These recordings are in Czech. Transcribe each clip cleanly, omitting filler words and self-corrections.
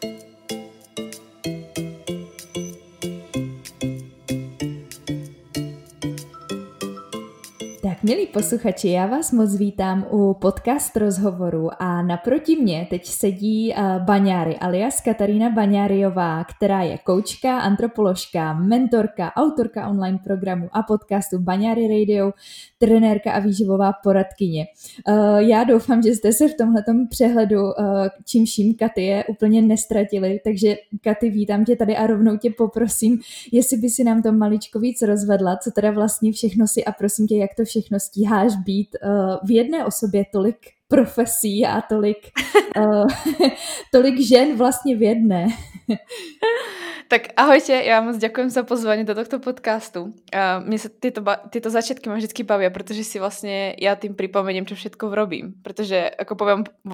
Tak, milí posluchači, já vás moc vítám u podcast rozhovoru a naproti mě teď sedí Baňary alias Katarína Baňaryová, která je koučka, antropoložka, mentorka, autorka online programu a podcastu Baňary Radio, trenérka a výživová poradkyně. Já doufám, že jste se v tomhletom přehledu čím vším Katy je úplně nestratili, takže Katy, vítám tě tady a rovnou tě poprosím, jestli by si nám to maličko víc rozvedla, co teda vlastně všechno si a prosím tě, jak to všechno stíháš být v jedné osobě tolik profesí a tolik žen vlastně v jedné. Tak ahojte, já moc ďakujem za pozvání do tohto podcastu. Mne sa tieto začiatky ma vždycky bavia, pretože si vlastne ja tým pripomeniem, čo všetko robím. Pretože, ako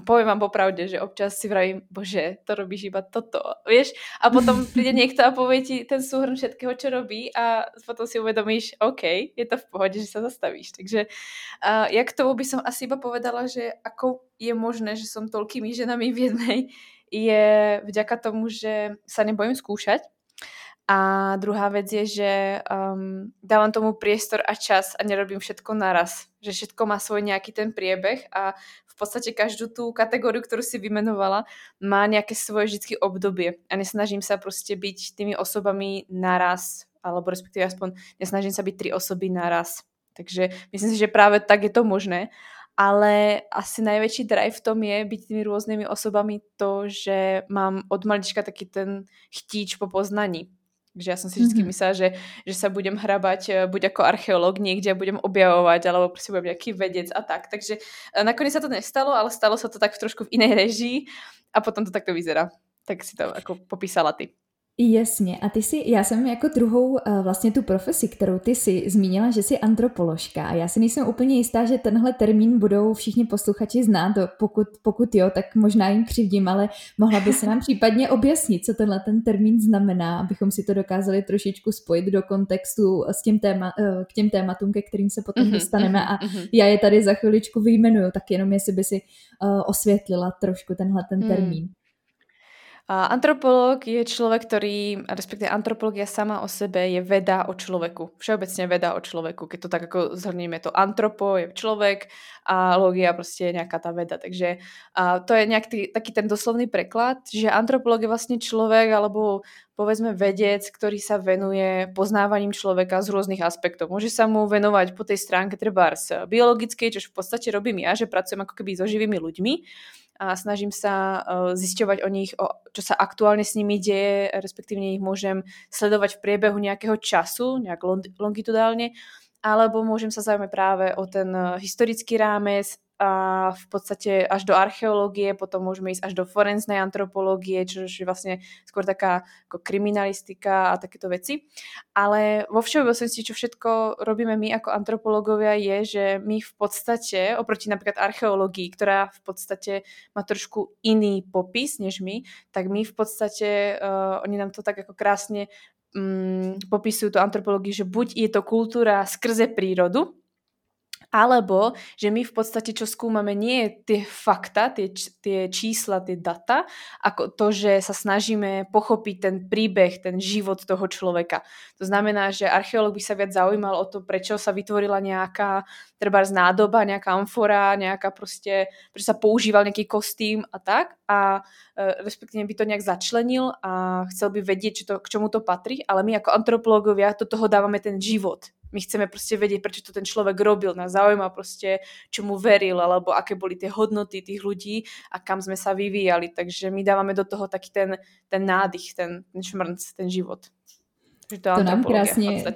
poviem vám popravde, že občas si vravím, bože, to robíš iba toto, vieš? A potom príde niekto a povie ti ten súhrn všetkého, čo robí a potom si uvedomíš, OK, je to v pohode, že sa zastavíš. Takže ja k tomu by som asi iba povedala, že ako je možné, že som toľkými ženami v jednej, je vďaka tomu, že sa nebojím skúšať. A druhá vec je, že dávam tomu priestor a čas a nerobím všetko naraz. Že všetko má svoj nejaký ten priebeh a v podstate každú tú kategóriu, ktorú si vymenovala, má nejaké svoje vždycky obdobie. A nesnažím sa proste byť tými osobami naraz, alebo respektíve aspoň nesnažím sa byť 3 osoby naraz. Takže myslím si, že práve tak je to možné. Ale asi najväčší drive v tom je byť tými rôznymi osobami to, že mám od malička taký ten chtíč po poznaní. Takže ja som si vždy myslela, že sa budem hrabať buď ako archeológ niekde a budem objavovať, alebo proste budem nejaký vedec a tak. Takže nakoniec sa to nestalo, ale stalo sa to tak v trošku v inej režii a potom to takto vyzerá. Tak si to ako popísala ty. Jasně. A ty si, já jsem jako druhou vlastně tu profesi, kterou ty si zmínila, že jsi antropoložka. A já si nejsem úplně jistá, že tenhle termín budou všichni posluchači znát. Pokud jo, tak možná jim křivdím, ale mohla by se nám případně objasnit, co tenhle ten termín znamená, abychom si to dokázali trošičku spojit do kontextu s tím k těm tématům, ke kterým se potom dostaneme. A já je tady za chviličku vyjmenuju, tak jenom jestli by si osvětlila trošku tenhle ten termín. A antropolog je človek, ktorý, respektíve antropológia sama o sebe je veda o človeku. Všeobecne veda o človeku. Keď to tak ako zhrnieme, to antropo je človek a lógia proste je nejaká tá veda. Takže to je nejaký taký ten doslovný preklad, že antropológ je vlastne človek alebo povedzme vedec, ktorý sa venuje poznávaním človeka z rôznych aspektov. Môže sa mu venovať po tej stránke trebárs biologickej, čo v podstate robím ja, že pracujem ako keby so živými ľuďmi a snažím sa zisťovať o nich, čo sa aktuálne s nimi deje, respektívne ich môžem sledovať v priebehu nejakého času, nejak longitudálne, alebo môžem sa zaujímať práve o ten historický rámec a v podstate až do archeológie, potom môžeme ísť až do forenznej antropológie, čo je vlastne skôr taká ako kriminalistika a takéto veci. Ale vo všeobecnosti, čo všetko robíme my ako antropológovia, je, že my v podstate, oproti napríklad archeológii, ktorá v podstate má trošku iný popis než my, tak my v podstate, oni nám to tak ako krásne popisujú tú antropológiu, že buď je to kultúra skrze prírodu, alebo, že my v podstate, čo skúmame, nie je tie fakta, tie čísla, tie data, ako to, že sa snažíme pochopiť ten príbeh, ten život toho človeka. To znamená, že archeológ by sa viac zaujímal o to, prečo sa vytvorila nejaká trebárs nádoba, nejaká amfora, nejaká proste, prečo sa používal nejaký kostým a tak. A respektíve by to nejak začlenil a chcel by vedieť, k čomu to patrí, ale my ako antropológovia do toho dávame ten život. My chceme prostě vědět, proč to ten člověk robil, nás zaujíma prostě, čemu veril, alebo aké byly ty hodnoty těch lidí a kam jsme se vyvíjali. Takže my dáváme do toho taky ten nádych, ten šmrnc, ten život. To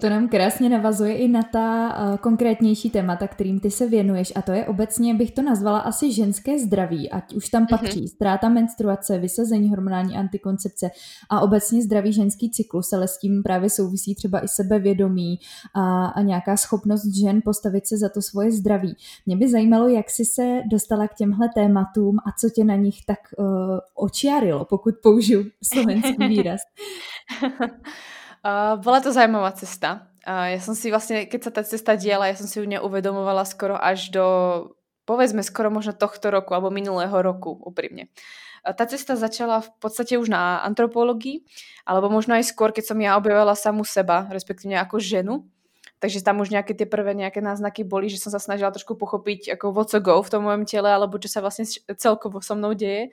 nám krásně navazuje i na ta konkrétnější témata, kterým ty se věnuješ, a to je obecně, bych to nazvala asi ženské zdraví, ať už tam patří ztráta menstruace, vysazení hormonální antikoncepce a obecně zdravý ženský cyklus, ale s tím právě souvisí třeba i sebevědomí a nějaká schopnost žen postavit se za to svoje zdraví. Mě by zajímalo, jak jsi se dostala k těmhle tématům a co tě na nich tak očiarilo, pokud použiju slovenský výraz. Bola to zaujímavá cesta. Ja som si vlastne, keď sa tá cesta diela, ja som si ju neuvedomovala skoro až do povedzme skoro možno tohto roku alebo minulého roku úprimne. Tá cesta začala v podstate už na antropológii, alebo možno aj skôr, keď som ja objavila samu seba, respektíve ako ženu. Takže tam už nejaké tie prvé nejaké náznaky boli, že som sa snažila trošku pochopiť ako what's a go v tom mojom tele, alebo čo sa vlastne celkovo so mnou deje.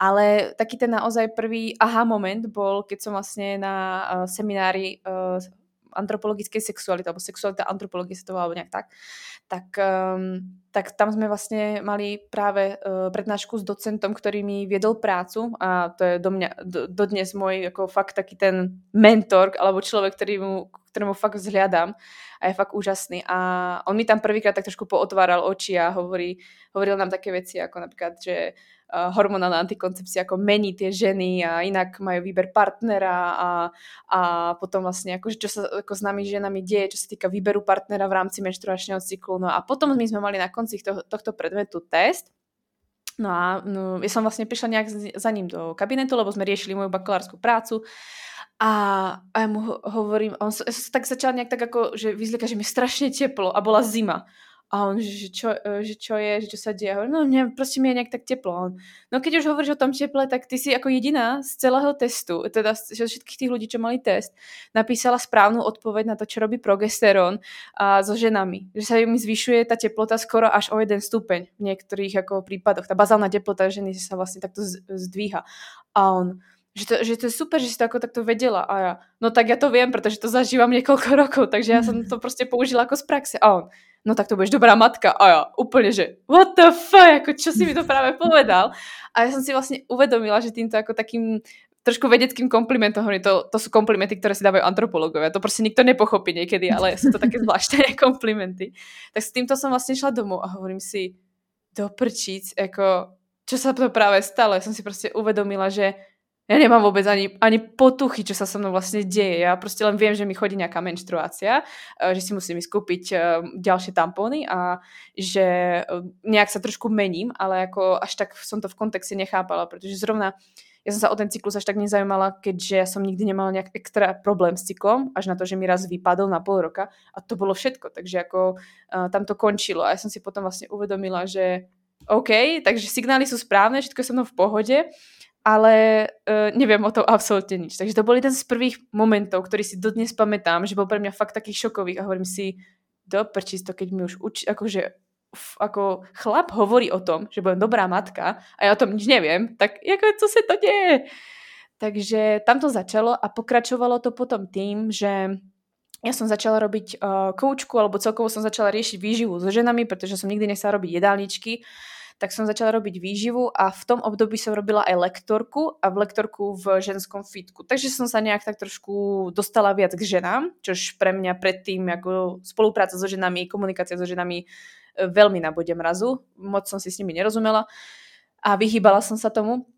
Ale taký ten naozaj prvý aha moment bol, keď som vlastne na seminári antropologické sexuality, alebo sexualita antropologie sa to volá, alebo nejak tak. Tak tam sme vlastne mali práve prednášku s docentom, ktorý mi viedol prácu, a to je dodnes môj ako fakt taký ten mentor, alebo človek, ktorému fakt vzhliadam, a je fakt úžasný. A on mi tam prvýkrát tak trošku pootváral oči a hovoril nám také veci, ako napríklad, že hormonálna antikoncepcia ako mení tie ženy a inak majú výber partnera a potom vlastne ako, čo sa ako s nami ženami deje, čo sa týka výberu partnera v rámci menštruačného cyklu. No a potom my sme mali na konci tohto predmetu test. No a ja som vlastne prišla nejak za ním do kabinetu, lebo sme riešili moju bakalárskú prácu. A ja mu hovorím, on sa tak začal nejak tak ako, že vyzlieka, že mi strašne teplo a bola zima. A on, že čo je, že čo sa deje. Hovorím, no neviem, proste mi je nejak tak teplo. A on, no keď už hovoríš o tom teple, tak ty si ako jediná z celého testu, teda z všetkých tých ľudí, čo mali test, napísala správnu odpoveď na to, čo robí progesterón a so ženami. Že sa im zvyšuje tá teplota skoro až o 1 stupeň v niektorých ako prípadoch. Tá bazálna teplota ženy sa vlastne takto zdvíha. A on, že to je super, že si to ako takto vedela. A ja, no tak ja to viem, pretože to zažívam niekoľko rokov, takže ja som to proste použila ako z praxe. A on, no tak to budeš dobrá matka. A ja úplne, že what the fuck, ako čo si mi to práve povedal. A ja som si vlastne uvedomila, že týmto ako takým trošku vedeckým komplimentom, to sú komplimenty, ktoré si dávajú antropológovia, to proste nikto nepochopí niekedy, ale sú to také zvláštne komplimenty. Tak s týmto som vlastne šla domov a hovorím si, doprčiť, ako čo sa to práve stalo. Ja som si proste uvedomila, že ja nemám vôbec ani potuchy, čo sa so mnou vlastne deje. Ja proste len viem, že mi chodí nejaká menštruácia, že si musím ísť kúpiť ďalšie tampóny a že nejak sa trošku mením, ale ako až tak som to v kontexte nechápala, pretože zrovna ja som sa o ten cyklus až tak nezajímala, keďže ja som nikdy nemala nejak extra problém s cyklom, až na to, že mi raz vypadol na pol roka a to bolo všetko, takže ako tam to končilo a ja som si potom vlastne uvedomila, že OK, takže signály sú správne, všetko je so mnou v pohode, ale neviem o tom absolútne nič. Takže to bol jeden z prvých momentov, ktorý si dodnes pamätám, že bol pre mňa fakt takých šokových a hovorím si, doprčí to, keď mi už ako chlap hovorí o tom, že budem dobrá matka a ja o tom nič neviem, tak ako, co sa to deje? Takže tam to začalo a pokračovalo to potom tým, že ja som začala robiť koučku alebo celkovo som začala riešiť výživu so ženami, pretože som nikdy nechcela robiť jedálničky, tak som začala robiť výživu a v tom období som robila aj lektorku a v lektorku v ženskom fitku. Takže som sa nejak tak trošku dostala viac k ženám, čož pre mňa predtým ako spolupráca so ženami, komunikácia so ženami veľmi na bode mrazu. Moc som si s nimi nerozumela a vyhýbala som sa tomu.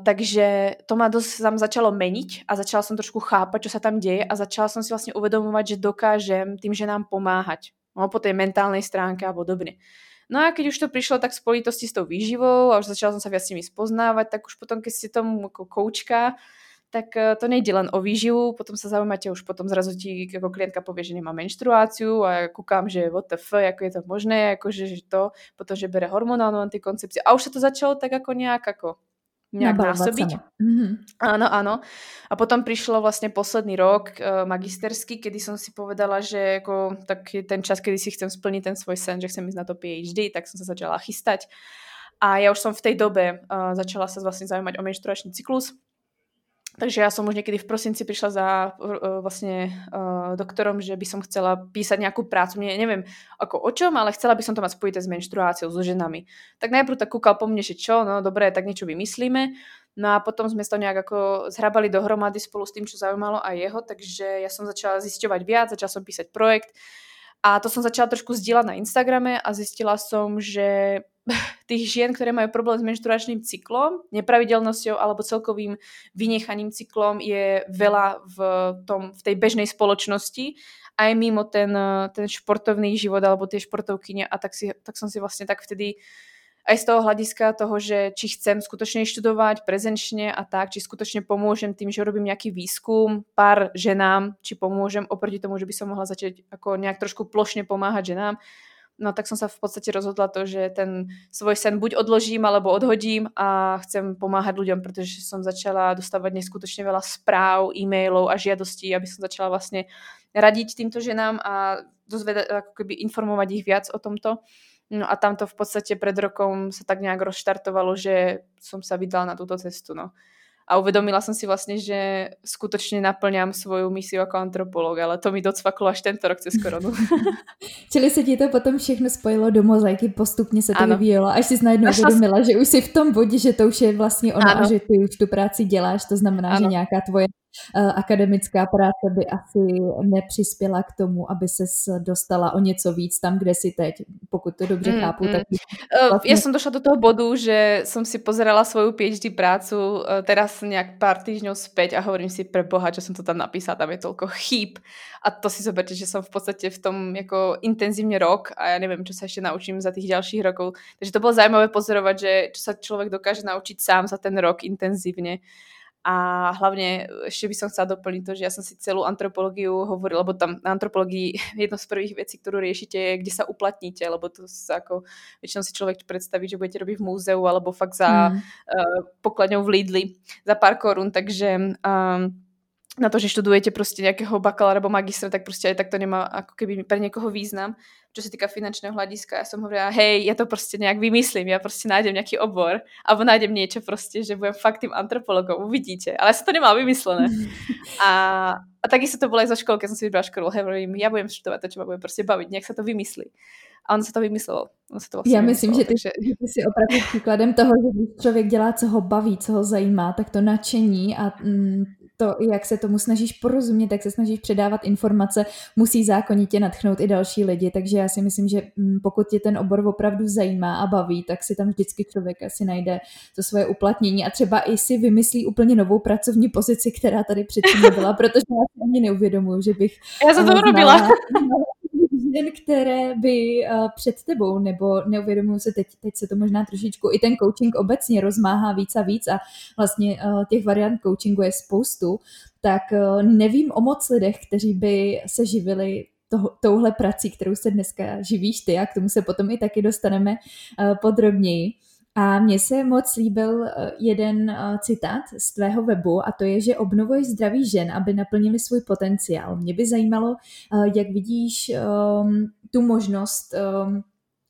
Takže to ma dosť tam začalo meniť a začala som trošku chápať, čo sa tam deje a začala som si vlastne uvedomovať, že dokážem tým ženám pomáhať. No, po tej mentálnej stránke a podobne. No a keď už to prišlo tak v spolitosti s tou výživou a už začala som sa viac s nimi spoznávať, tak už potom, keď ste tomu ako koučka, tak to nejde len o výživu, potom sa zaujímate, už potom zrazu ti ako klientka povie, že nemá menštruáciu a ja kúkam, že what the fuck, ako je to možné, akože to, potom, že bere hormonálnu antikoncepciu a už sa to začalo tak ako nejak násobiť. Mm-hmm. Áno, áno. A potom prišlo vlastne posledný rok magisterský, kedy som si povedala, že ako, tak je ten čas, kedy si chcem splniť ten svoj sen, že chcem ísť na to PhD, tak som sa začala chystať. A ja už som v tej dobe začala sa vlastne zaujímať o menštruačný cyklus. Takže ja som už niekedy v prosinci prišla za vlastne doktorom, že by som chcela písať nejakú prácu. Neviem ako o čom, ale chcela by som to mať spojité s menštruáciou, so ženami. Tak najprv tak kúkal po mne, že čo, no dobre, tak niečo vymyslíme. No a potom sme to nejak ako zhrabali dohromady spolu s tým, čo zaujímalo aj jeho. Takže ja som začala zisťovať viac, začala som písať projekt. A to som začala trošku zdieľať na Instagrame a zistila som, že tých žien, ktoré majú problém s menštruačným cyklom, nepravidelnosťou alebo celkovým vynechaním cyklom je veľa v tej bežnej spoločnosti aj mimo ten športovný život alebo tie športovkyne a tak som si vlastne tak vtedy aj z toho hľadiska toho, že či chcem skutočne študovať prezenčne a tak, či skutočne pomôžem tým, že robím nejaký výskum pár ženám, či pomôžem oproti tomu, že by som mohla začať ako nejak trošku plošne pomáhať ženám, No tak som sa v podstate rozhodla to, že ten svoj sen buď odložím, alebo odhodím a chcem pomáhať ľuďom, pretože som začala dostávať neskutočne veľa správ, e-mailov a žiadostí, aby som začala vlastne radiť týmto ženám a informovať ich viac o tomto. No a tamto v podstate pred rokom sa tak nejak rozštartovalo, že som sa vydala na túto cestu. No. A uvedomila som si vlastne, že skutočne naplňam svoju misiu ako antropolog, ale to mi docvaklo až tento rok cez koronu. Čili se ti to potom všechno spojilo do mozaiky, postupně se to vyvíjelo, až si najednou uvědomila, že už si v tom bodě, že to už je vlastně ono a že ty už tu práci děláš, to znamená, že nějaká tvoje akademická práce by asi nepřispěla k tomu, aby ses dostala o něco víc tam, kde si teď, pokud to dobře chápu. Tak vlastně... Já jsem došla do toho bodu, že jsem si pozerala svoju PhD prácu teraz nějak pár týždňů zpět a hovorím si pre Boha, že jsem to tam napísala, tam je toľko chýb a to si zoberte, že jsem v podstatě v tom jako intenzivně rok a já nevím, čo se ještě naučím za těch dalších rokov. Takže to bylo zajímavé pozorovat, že čo sa člověk dokáže naučit sám za ten rok intenzivně. A hlavne ešte by som chcela doplniť to, že ja som si celú antropológiu hovorila, lebo tam na antropológii jedno z prvých vecí, ktorú riešite, je, kde sa uplatníte, lebo to sa ako väčšinou si človek predstaví, že budete robiť v múzeu alebo fakt za pokladňou v Lidli za pár korún, takže na to, že študujete proste nejakého bakalára alebo magistra, tak proste aj tak to nemá ako keby pre niekoho význam. Čo sa týka finančného hľadiska, ja som hovorila, hej, ja to proste nejak vymyslím, ja proste nájdem nejaký obor alebo nájdem niečo proste, že budem fakt tým antropologom, uvidíte. Ale ja som to nemala vymyslené. A takisto to bolo aj zo školy, keď som si vybrala školu, hovorím, ja budem študovať to, čo ma bude proste baviť, nejak sa to vymyslí. A on se to vymyslel. Já myslím, že ty jsi opravdu příkladem toho, že když člověk dělá, co ho baví, co ho zajímá, tak to nadšení a to, jak se tomu snažíš porozumět, jak se snažíš předávat informace, musí zákonitě nadchnout i další lidi. Takže já si myslím, že pokud tě ten obor opravdu zajímá a baví, tak si tam vždycky člověk asi najde to svoje uplatnění a třeba i si vymyslí úplně novou pracovní pozici, která tady předtím nebyla, protože já ani neuvědomuji, že bych... Já jsem to robila. Které by před tebou, nebo neuvědomuji se, teď se to možná trošičku, i ten coaching obecně rozmáhá víc a víc a vlastně těch variant coachingu je spoustu, tak nevím o moc lidech, kteří by se živili touhle prací, kterou se dneska živíš ty a k tomu se potom i taky dostaneme podrobněji. A mně se moc líbil jeden citát z tvého webu a to je, že obnovuješ zdraví žen, aby naplnili svůj potenciál. Mě by zajímalo, jak vidíš tu možnost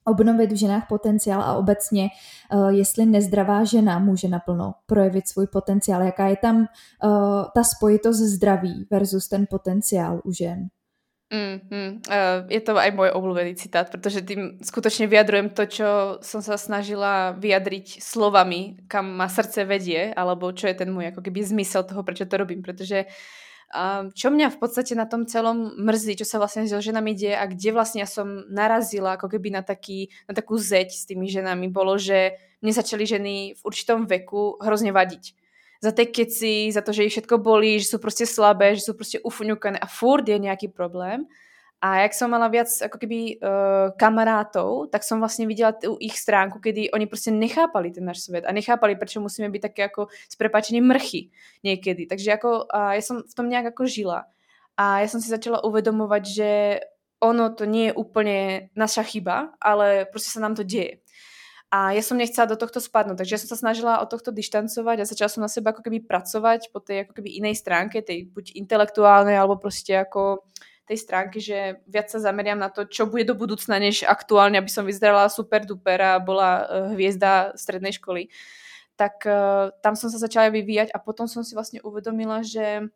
obnovit v ženách potenciál a obecně, jestli nezdravá žena může naplno projevit svůj potenciál. Jaká je tam ta spojitost zdraví versus ten potenciál u žen? Je to aj môj obľúbený citát, pretože tým skutočne vyjadrujem to, čo som sa snažila vyjadriť slovami, kam ma srdce vedie, alebo čo je ten môj ako keby zmysel toho, prečo to robím, pretože čo mňa v podstate na tom celom mrzí, čo sa vlastne so ženami deje a kde vlastne ja som narazila ako keby na takú zeď s tými ženami, bolo, že mne začali ženy v určitom veku hrozne vadiť. Za tie keci, za to, že ich všetko bolí, že sú proste slabé, že sú proste ufuňukané a furt je nejaký problém. A jak som mala viac ako keby kamarátov, tak som vlastne videla tú ich stránku, kedy oni proste nechápali ten náš svet a nechápali, prečo musíme byť také ako s prepáčením mrchy niekedy. Takže ako, ja som v tom nejak ako žila a ja som si začala uvedomovať, že ono to nie je úplne naša chyba, ale proste sa nám to deje. A ja som nechcela do tohto spadnúť, takže ja som sa snažila od tohto dištancovať a začala som na seba ako keby pracovať po tej ako keby inej stránke, tej buď intelektuálnej alebo proste ako tej stránky, že viac sa zameriam na to, čo bude do budúcna, než aktuálne, aby som vyzerala super duper a bola hviezda strednej školy. Tak tam som sa začala vyvíjať a potom som si vlastne uvedomila, že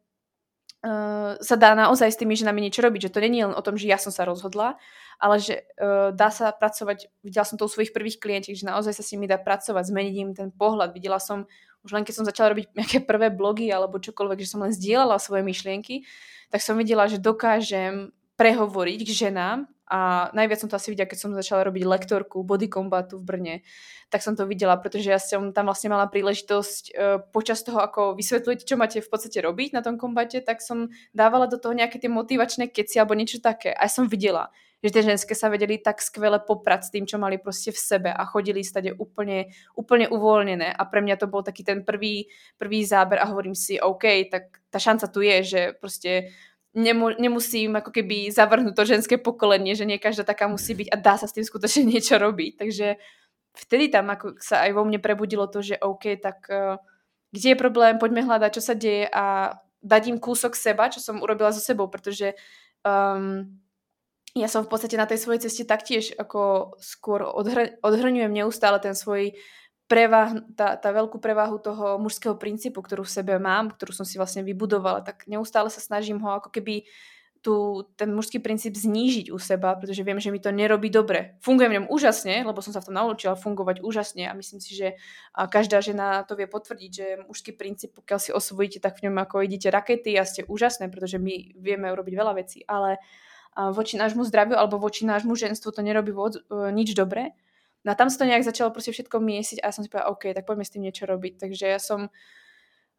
sa dá naozaj s tými ženami niečo robiť, že to není len o tom, že ja som sa rozhodla, ale že dá sa pracovať, videla som to u svojich prvých klientiek, že naozaj sa s nimi dá pracovať, zmeniť im ten pohľad, videla som, už len keď som začala robiť nejaké prvé blogy alebo čokoľvek, že som len zdieľala svoje myšlienky, tak som videla, že dokážem prehovoriť k ženám a najviac som to asi videla, keď som začala robiť lektorku body combatu v Brne, tak som to videla, pretože ja som tam vlastne mala príležitosť počas toho, ako vysvetľujete, čo máte v podstate robiť na tom kombate, tak som dávala do toho nejaké tie motivačné keci alebo niečo také. A ja som videla, že tie ženské sa vedeli tak skvele poprať s tým, čo mali proste v sebe a chodili stade úplne uvoľnené. A pre mňa to bol taký ten prvý záber a hovorím si, OK, tak tá šanca tu je, že proste nemusím ako keby zavrhnúť to ženské pokolenie, že nie každá taká musí byť a dá sa s tým skutočne niečo robiť. Takže vtedy tam ako sa aj vo mne prebudilo to, že OK, tak kde je problém, poďme hľadať, čo sa deje a dať im kúsok seba, čo som urobila so sebou, pretože ja som v podstate na tej svojej ceste taktiež ako skôr odhrňujem neustále ten svoj tá veľkú prevahu toho mužského princípu, ktorú v sebe mám, ktorú som si vlastne vybudovala, tak neustále sa snažím ho ako keby ten mužský princíp znížiť u seba, pretože viem, že mi to nerobí dobre. Funguje v ňom úžasne, lebo som sa v tom naučila fungovať úžasne a myslím si, že každá žena to vie potvrdiť, že mužský princíp, pokiaľ si osvojíte, tak v ňom ako idete rakety a ste úžasné, pretože my vieme urobiť veľa vecí, ale voči nášmu zdraviu alebo voči nášmu ženstvu to nerobí nič dobré. No a tam sa to nejak začalo proste všetko miesiť a som si povedala, OK, tak poďme s tým niečo robiť. Takže ja som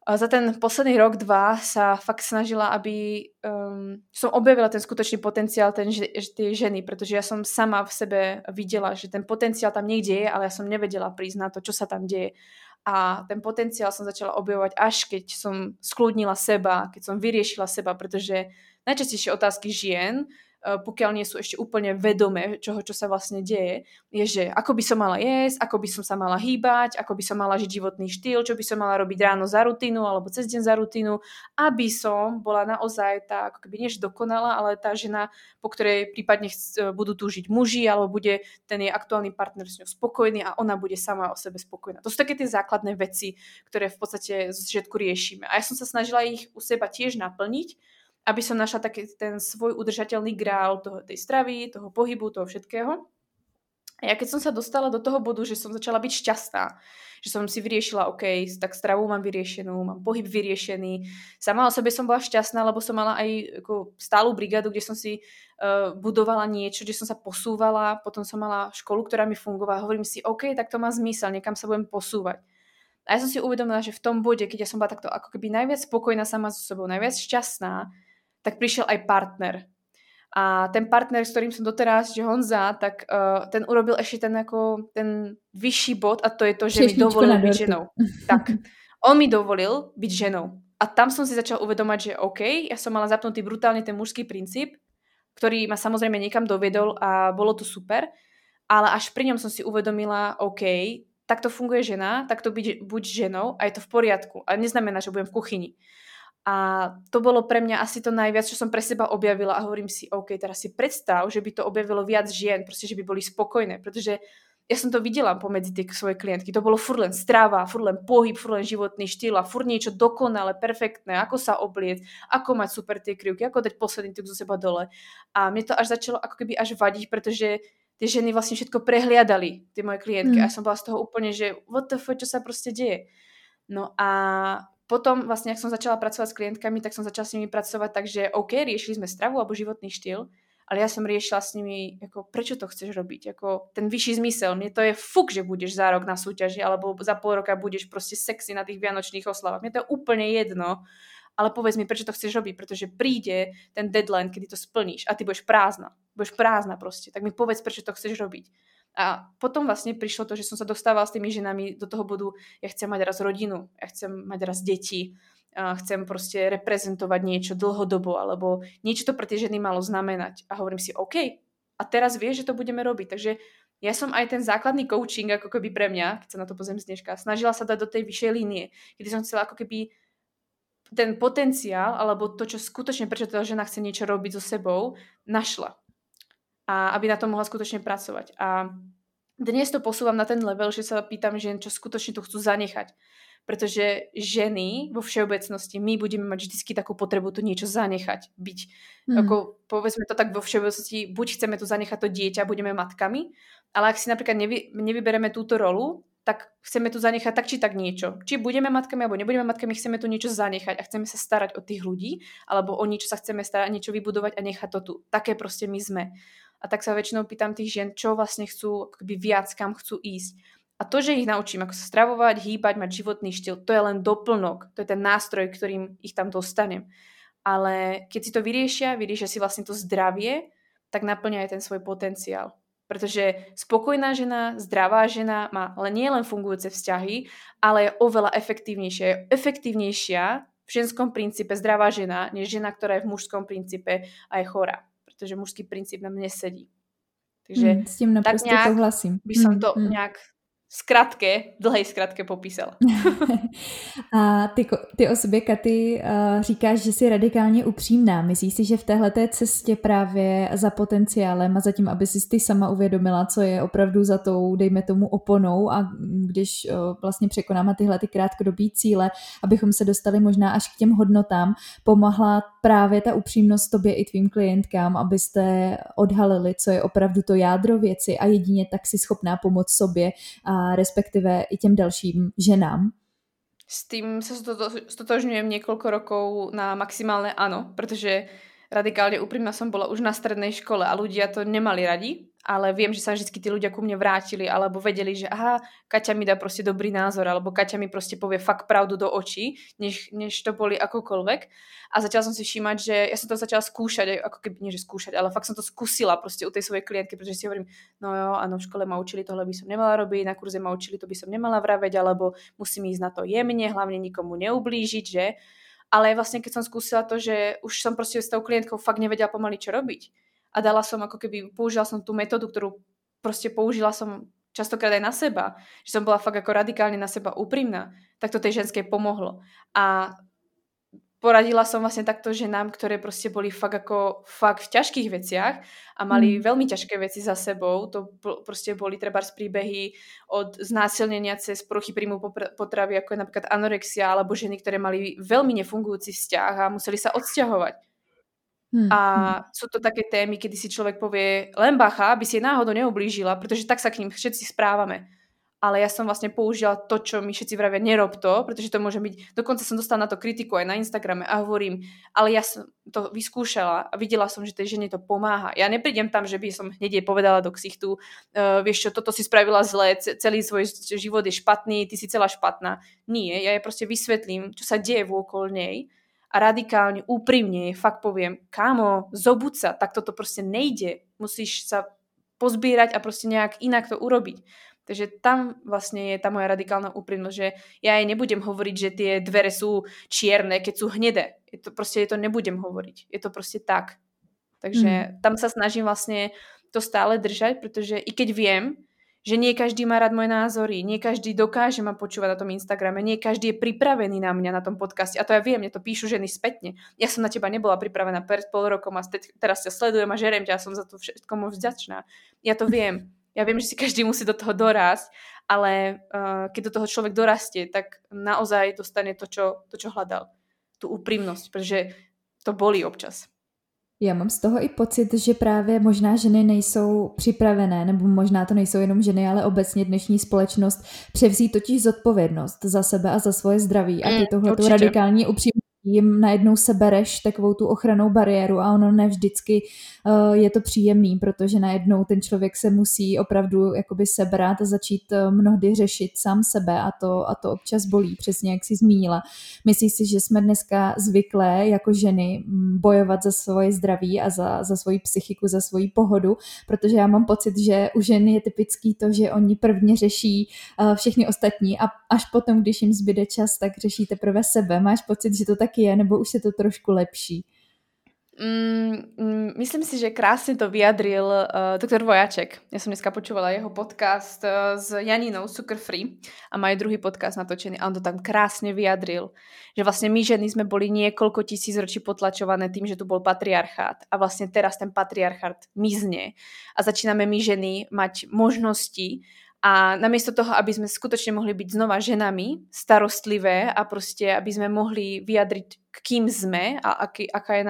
za ten posledný rok, dva sa fakt snažila, aby som objavila ten skutočný potenciál tej ženy, pretože ja som sama v sebe videla, že ten potenciál tam niekde je, ale ja som nevedela prísť na to, čo sa tam deje. A ten potenciál som začala objavovať až keď som skľudnila seba, keď som vyriešila seba, pretože najčastejšie otázky žien, pokiaľ nie sú ešte úplne vedomé čo sa vlastne deje, je, že ako by som mala jesť, ako by som sa mala hýbať, ako by som mala žiť životný štýl, čo by som mala robiť ráno za rutinu alebo cez deň za rutinu, aby som bola naozaj tá, ako keby než dokonala, ale tá žena, po ktorej prípadne budú túžiť muži, alebo bude ten jej aktuálny partner s ňou spokojný a ona bude sama o sebe spokojná. To sú také tie základné veci, ktoré v podstate z všetku riešime. A ja som sa snažila ich u seba tiež naplniť, aby som našla taký ten svoj udržateľný grál tej stravy, toho pohybu, toho všetkého. A ja keď som sa dostala do toho bodu, že som začala byť šťastná, že som si vyriešila, OK, tak stravu mám vyriešenú, mám pohyb vyriešený. Sama o sebe som bola šťastná, lebo som mala aj ako stálu brigádu, kde som si budovala niečo, kde som sa posúvala, potom som mala školu, ktorá mi fungovala. Hovorím si, OK, tak to má zmysel, niekam sa budem posúvať. A ja som si uvedomila, že v tom bode, keď ja som bola takto ako keby najviac spokojná sama so sebou, najviac šťastná, tak prišiel aj partner. A ten partner, s ktorým som doteraz, že Honza, tak ten urobil ešte ten vyšší bod a to je to, že mi dovolil byť ženou. Tak, on mi dovolil byť ženou. A tam som si začala uvedomať, že OK, ja som mala zapnutý brutálne ten mužský princíp, ktorý ma samozrejme niekam dovedol a bolo to super, ale až pri ňom som si uvedomila, OK, takto funguje žena, takto buď ženou a je to v poriadku. A neznamená, že budem v kuchyni. A to bolo pre mňa asi to najviac, čo som pre seba objavila a hovorím si, OK, teraz si predstav, že by to objavilo viac žien, proste, že by boli spokojné, pretože ja som to videla pomedzi tie svoje klientky, to bolo furt len strava, furt len pohyb, furt len životný štýl a furt niečo dokonale, perfektné, ako sa obliec, ako mať super tie krivky, ako dať posledný tuk zo seba dole a mne to až začalo ako keby až vadiť, pretože tie ženy vlastne všetko prehliadali, tie moje klientky a som bola z toho úplne, že what the fuck, čo sa proste deje. No a potom vlastne, ak som začala pracovať s klientkami, tak som začala s nimi pracovať tak, že OK, riešili sme stravu alebo životný štýl, ale ja som riešila s nimi, ako, prečo to chceš robiť, ako, ten vyšší zmysel. Mne to je fuk, že budeš za rok na súťaži alebo za pol roka budeš proste sexy na tých vianočných oslavách. Mne to je úplne jedno, ale povedz mi, prečo to chceš robiť, pretože príde ten deadline, kedy to splníš a ty budeš prázdna proste, tak mi povedz, prečo to chceš robiť. A potom vlastne prišlo to, že som sa dostávala s tými ženami do toho bodu, ja chcem mať raz rodinu, ja chcem mať raz deti, chcem proste reprezentovať niečo dlhodobo, alebo niečo to pre tie ženy malo znamenať. A hovorím si, OK, a teraz vieš, že to budeme robiť. Takže ja som aj ten základný coaching, ako keby pre mňa, keď sa na to pozriem z dneška, snažila sa dať do tej vyššej línie, kedy som chcela ako keby ten potenciál, alebo to, čo skutočne, prečo tá žena chce niečo robiť so sebou, našla. A aby na to mohla skutočne pracovať. A dnes to posúvam na ten level, že sa pýtam žien, čo skutočne tu chcú zanechať. Pretože ženy vo všeobecnosti, my budeme mať vždy takú potrebu tu niečo zanechať. Byť, ako, povedzme to tak vo všeobecnosti, buď chceme tu zanechať to dieťa, budeme matkami, ale ak si napríklad nevybereme túto rolu, tak chceme tu zanechať tak či tak niečo. Či budeme matkami alebo nebudeme matkami, chceme tu niečo zanechať a chceme sa starať o tých ľudí, alebo o niečo sa chceme starať, niečo vybudovať a nechať to tu. Také proste my sme. A tak sa väčšinou pýtam tých žien, čo vlastne chcú, akoby viac, kam chcú ísť. A to, že ich naučím, ako sa stravovať, hýbať, mať životný štýl, to je len doplnok, to je ten nástroj, ktorým ich tam dostanem. Ale keď si to vyriešia si vlastne to zdravie, tak naplňa aj ten svoj potenciál. Pretože spokojná žena, zdravá žena má nie len fungujúce vzťahy, ale je oveľa efektívnejšia v ženskom princípe zdravá žena, než žena, ktorá je v mužskom princípe a je chorá. Pretože mužský princíp na mne sedí. Takže s tým naprosto souhlasím. By som to nejak dlhé zkratky popísala. A ty o sobě, Katy, říkáš, že jsi radikálně upřímná. Myslíš si, že v téhleté cestě právě za potenciálem a za tím, aby si ty sama uvědomila, co je opravdu za tou, dejme tomu, oponou a když vlastně překonáme tyhle ty krátkodobý cíle, abychom se dostali možná až k těm hodnotám, pomohla právě ta upřímnost tobě i tvým klientkám, abyste odhalili, co je opravdu to jádro věci a jedině tak si schopná pomoct sobě a respektive i těm dalším ženám? S tým sa stotožňujem niekoľko rokov na maximálne áno, pretože radikálne úprimná som bola už na strednej škole a ľudia to nemali radi, ale viem, že sa vždycky tí ľudia ku mne vrátili alebo vedeli, že aha, Kaťa mi dá proste dobrý názor alebo Kaťa mi proste povie fakt pravdu do očí, než to boli akokoľvek. A začala som si všímať, že ja som to začala skúšať, ako keby nie, že skúšať, ale fakt som to skúsila proste u tej svojej klientky, pretože si hovorím, no jo, áno, v škole ma učili, tohle by som nemala robiť, na kurze ma učili, to by som nemala vraveť, alebo musím ísť na to jemne, hlavne nikomu neublížiť, že? Ale vlastne keď som skúsila to, že už som proste s tou klientkou fakt nevedela pomaly čo robiť. A dala som ako keby, použila som tú metódu, ktorú proste použila som častokrát aj na seba, že som bola fakt ako radikálne na seba úprimná, tak to tej ženskej pomohlo. A poradila som vlastne takto ženám, ktoré proste boli fakt v ťažkých veciach a mali veľmi ťažké veci za sebou. To proste boli trebárs príbehy od znásilnenia cez poruchy príjmu potravy, ako je napríklad anorexia, alebo ženy, ktoré mali veľmi nefungujúci vzťah a museli sa odsťahovať. A sú to také témy, kedy si človek povie, len bacha, aby si jej náhodou neublížila, pretože tak sa k ním všetci správame. Ale ja som vlastne použila to, čo mi všetci vravia, nerob to, pretože to môže byť, dokonca som dostala na to kritiku aj na Instagrame a hovorím, ale ja som to vyskúšala a videla som, že tej žene to pomáha. Ja neprídem tam, že by som hneď jej povedala do ksichtu, vieš čo, toto si spravila zle, celý svoj život je špatný, ty si celá špatná. Nie, ja jej proste vysvetlím, čo sa deje vôkol nej a radikálne, úprimne jej fakt poviem, kámo, zobud sa, tak toto proste nejde, musíš sa pozbierať a proste nejak inak to urobiť. Takže tam vlastne je tá moja radikálna úprimnosť, že ja jej nebudem hovoriť, že tie dvere sú čierne, keď sú hnedé. Je to nebudem hovoriť. Je to proste tak. Takže tam sa snažím vlastne to stále držať, pretože i keď viem, že nie každý má rád moje názory, nie každý dokáže ma počúvať na tom Instagrame, nie každý je pripravený na mňa na tom podcaste. A to ja viem, mne to píšu ženy spätne. Ja som na teba nebola pripravená pred pol rokom a teraz ťa sledujem a žerem ťa a som za to všetkomu vďačná. Ja to viem. Ja viem, že si každý musí do toho dorásť, ale keď do toho človek dorastie, tak naozaj dostane to, čo hľadal. Tú úprimnosť, pretože to bolí občas. Já mám z toho i pocit, že právě možná ženy nejsou připravené, nebo možná to nejsou jenom ženy, ale obecně dnešní společnost převzít totiž zodpovědnost za sebe a za svoje zdraví. A ty tohleto radikální upřímnost jim najednou sebereš takovou tu ochranou bariéru a ono ne vždycky je to příjemný, protože najednou ten člověk se musí opravdu jakoby sebrat a začít mnohdy řešit sám sebe a to občas bolí, přesně jak jsi zmínila. Myslíš si, že jsme dneska zvyklé jako ženy bojovat za svoje zdraví a za svoji psychiku, za svoji pohodu, protože já mám pocit, že u žen je typický to, že oni prvně řeší všechny ostatní a až potom, když jim zbyde čas, tak řeší teprve sebe. Máš pocit, že to tak je, nebo už je to trošku lepší? Myslím si, že krásne to vyjadril doktor Vojáček. Ja som dneska počúvala jeho podcast s Janinou Sugar Free a má aj druhý podcast natočený a on to tam krásne vyjadril, že vlastne my ženy sme boli niekoľko tisíc ročí potlačované tým, že tu bol patriarchát a vlastne teraz ten patriarchát mizne a začíname my ženy mať možnosti. A namiesto toho, aby sme skutočne mohli byť znova ženami, starostlivé a proste, aby sme mohli vyjadriť, kým sme a aká je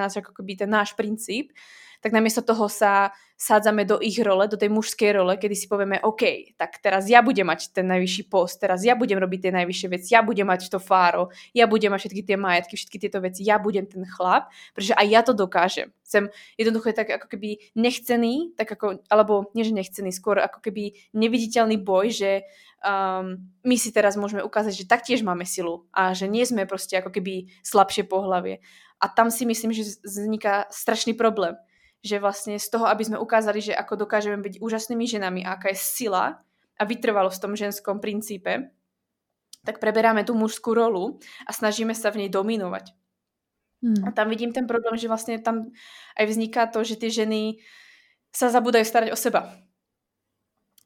ten náš princíp, tak namiesto toho sa sádzame do ich role, do tej mužskej role, kedy si povieme, OK, tak teraz ja budem mať ten najvyšší post, teraz ja budem robiť tie najvyššie veci, ja budem mať to fáro, ja budem mať všetky tie majetky, všetky tieto veci, ja budem ten chlap, pretože aj ja to dokážem. Sem jednoducho je tak ako keby nechcený, alebo nie že nechcený, skôr ako keby neviditeľný boj, že my si teraz môžeme ukázať, že taktiež máme silu a že nie sme proste ako keby slabšie pohlavie. A tam si myslím, že vzniká strašný problém. Že vlastne z toho, aby sme ukázali, že ako dokážeme byť úžasnými ženami, aká je sila a vytrvalosť v tom ženskom princípe, tak preberáme tu mužskou rolu a snažíme se v něj dominovat. A tam vidím ten problém, že vlastně tam aj vzniká to, že ty ženy sa zabudají starať o seba.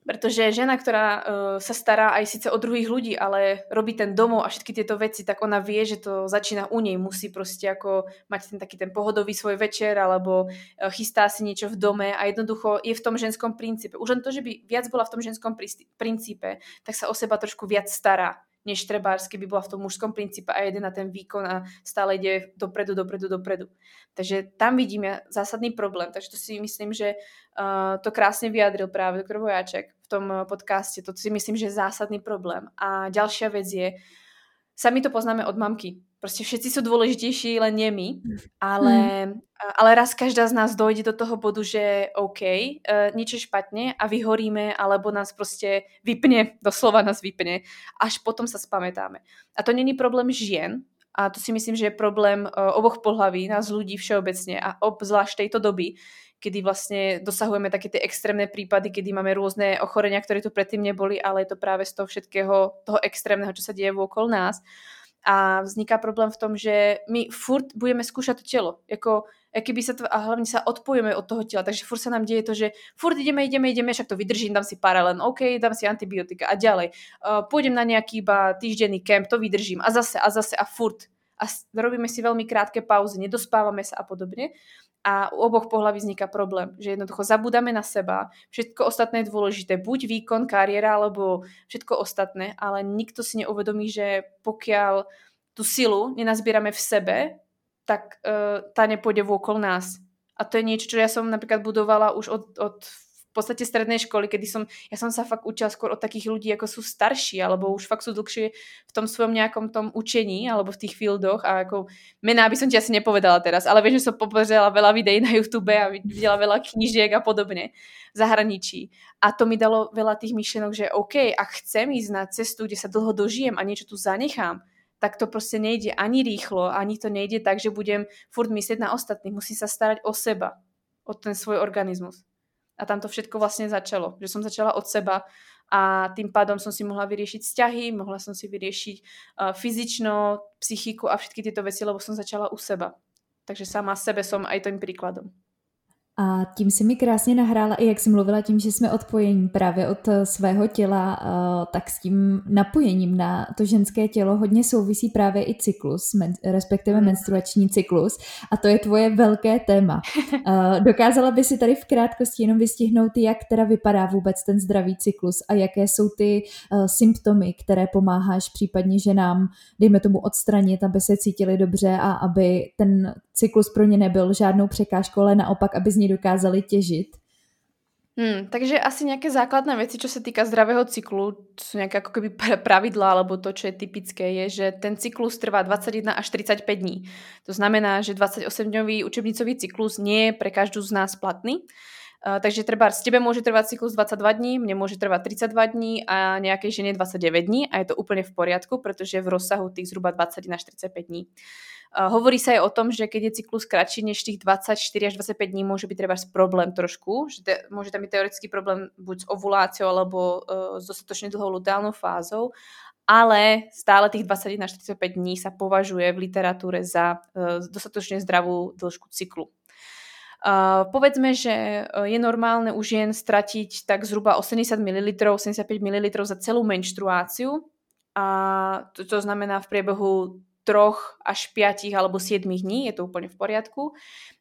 Protože žena, která se stará aj sice o druhých ľudí, ale robí ten domov a všetky tieto veci, tak ona vie, že to začína u nej. Musí prostě jako mať ten taký ten pohodový svoj večer, alebo chystá si niečo v dome a jednoducho je v tom ženskom princípe. Už len to, že by viac bola v tom ženskom princípe, tak sa o seba trošku viac stará, než trebársky by bola v tom mužskom princípe a jede na ten výkon a stále ide dopredu. Takže tam vidíme zásadný problém. Takže to si myslím, že to krásne vyjadril právě doktor Vojáček v tom podcaste. To si myslím, že je zásadný problém. A ďalšia vec je, sami to poznáme od mamky. Prostě všetci sú dôležitejší, len nie my, ale raz každá z nás dojde do toho bodu, že OK, niečo je špatne a vyhoríme, alebo nás prostě vypne, doslova nás vypne, až potom sa spamätáme. A to není problém žien, a to si myslím, že je problém oboch pohlaví, nás ľudí všeobecne a obzvlášť tejto doby, kedy vlastne dosahujeme také tie extrémne prípady, kedy máme rôzne ochorenia, ktoré tu predtým neboli, ale je to práve z toho všetkého, toho extrémneho, čo sa deje okolo nás. A vzniká problém v tom, že my furt budeme zkoušet to tělo. A hlavně se odpojíme od toho těla. Takže furt se nám děje to, že furt jdeme, však to vydržím, dám si paralen, OK, dám si antibiotika a ďalej. Půjdem na nějaký týždenný kemp, to vydržím a zase a furt. A robíme si velmi krátké pauzy, nedospáváme se a podobně. A u obou pohlaví vzniká problém, že jednoducho zabudáme na seba, všetko ostatné je dôležité, buď výkon, kariéra, alebo všetko ostatné, ale nikto si neuvedomí, že pokiaľ tu silu nenazbierame v sebe, tak tá nepôjde vôkol nás. A to je niečo, čo ja som napríklad budovala už od v podstate strednej školy, kedy ja som sa fakt učila skôr od takých ľudí, ako sú starší, alebo už fakt sú dlhšie v tom svojom nejakom tom učení, alebo v tých fieldoch a ako mená by som ti asi nepovedala teraz, ale vieš, že som pozerala veľa videí na YouTube a videla veľa knížiek a podobne v zahraničí. A to mi dalo veľa tých myšlienok, že OK, ak chcem ísť na cestu, kde sa dlho dožijem a niečo tu zanechám, tak to prostě nejde ani rýchlo, ani to nejde tak, že budem furt myslet na ostatných. Musím sa starať o seba, o ten svoj organizmus. A tam to všetko vlastně začalo, že jsem začala od seba a tým pádom jsem si mohla vyřešit vzťahy, mohla jsem si vyřešit fyzično, psychiku a všetky tyto věci, lebo jsem začala u seba. Takže sama sebe jsem aj tím příkladem. A tím si mi krásně nahrála i jak jsi mluvila tím, že jsme odpojení právě od svého těla, tak s tím napojením na to ženské tělo hodně souvisí právě i cyklus, respektive menstruační cyklus a to je tvoje velké téma. Dokázala by si tady v krátkosti jenom vystihnout, jak teda vypadá vůbec ten zdravý cyklus a jaké jsou ty symptomy, které pomáháš případně ženám, dejme tomu odstranit, aby se cítili dobře a aby ten cyklus pro ně nebyl žádnou překážkou, ale naopak, aby z něj dokázali těžit. Takže asi nějaké základné věci, co se týká zdravého cyklu, jsou nějaké jako keby pravidla, alebo to, co je typické, je, že ten cyklus trvá 21 až 35 dní. To znamená, že 28-dňový učebnicový cyklus nie je pre každou z nás platný. Takže třeba s tebe může trvat cyklus 22 dní, mně může trvat 32 dní a nějaké ženě 29 dní a je to úplně v poriadku, protože je v rozsahu těch zhruba 21 až 35 dní. Hovorí sa aj o tom, že keď je cyklus kratší než tých 24 až 25 dní, môže byť trebárs problém trošku, že môže tam byť teoretický problém buď s ovuláciou alebo s dostatočne dlhou luteálnou fázou, ale stále tých 21 až 45 dní sa považuje v literatúre za dostatočne zdravú dĺžku cyklu. Povedzme, že je normálne u žien stratiť tak zhruba 80 ml, 75 ml za celú menštruáciu a to znamená v priebehu 3 až 5 alebo 7 dní, je to úplně v poriadku.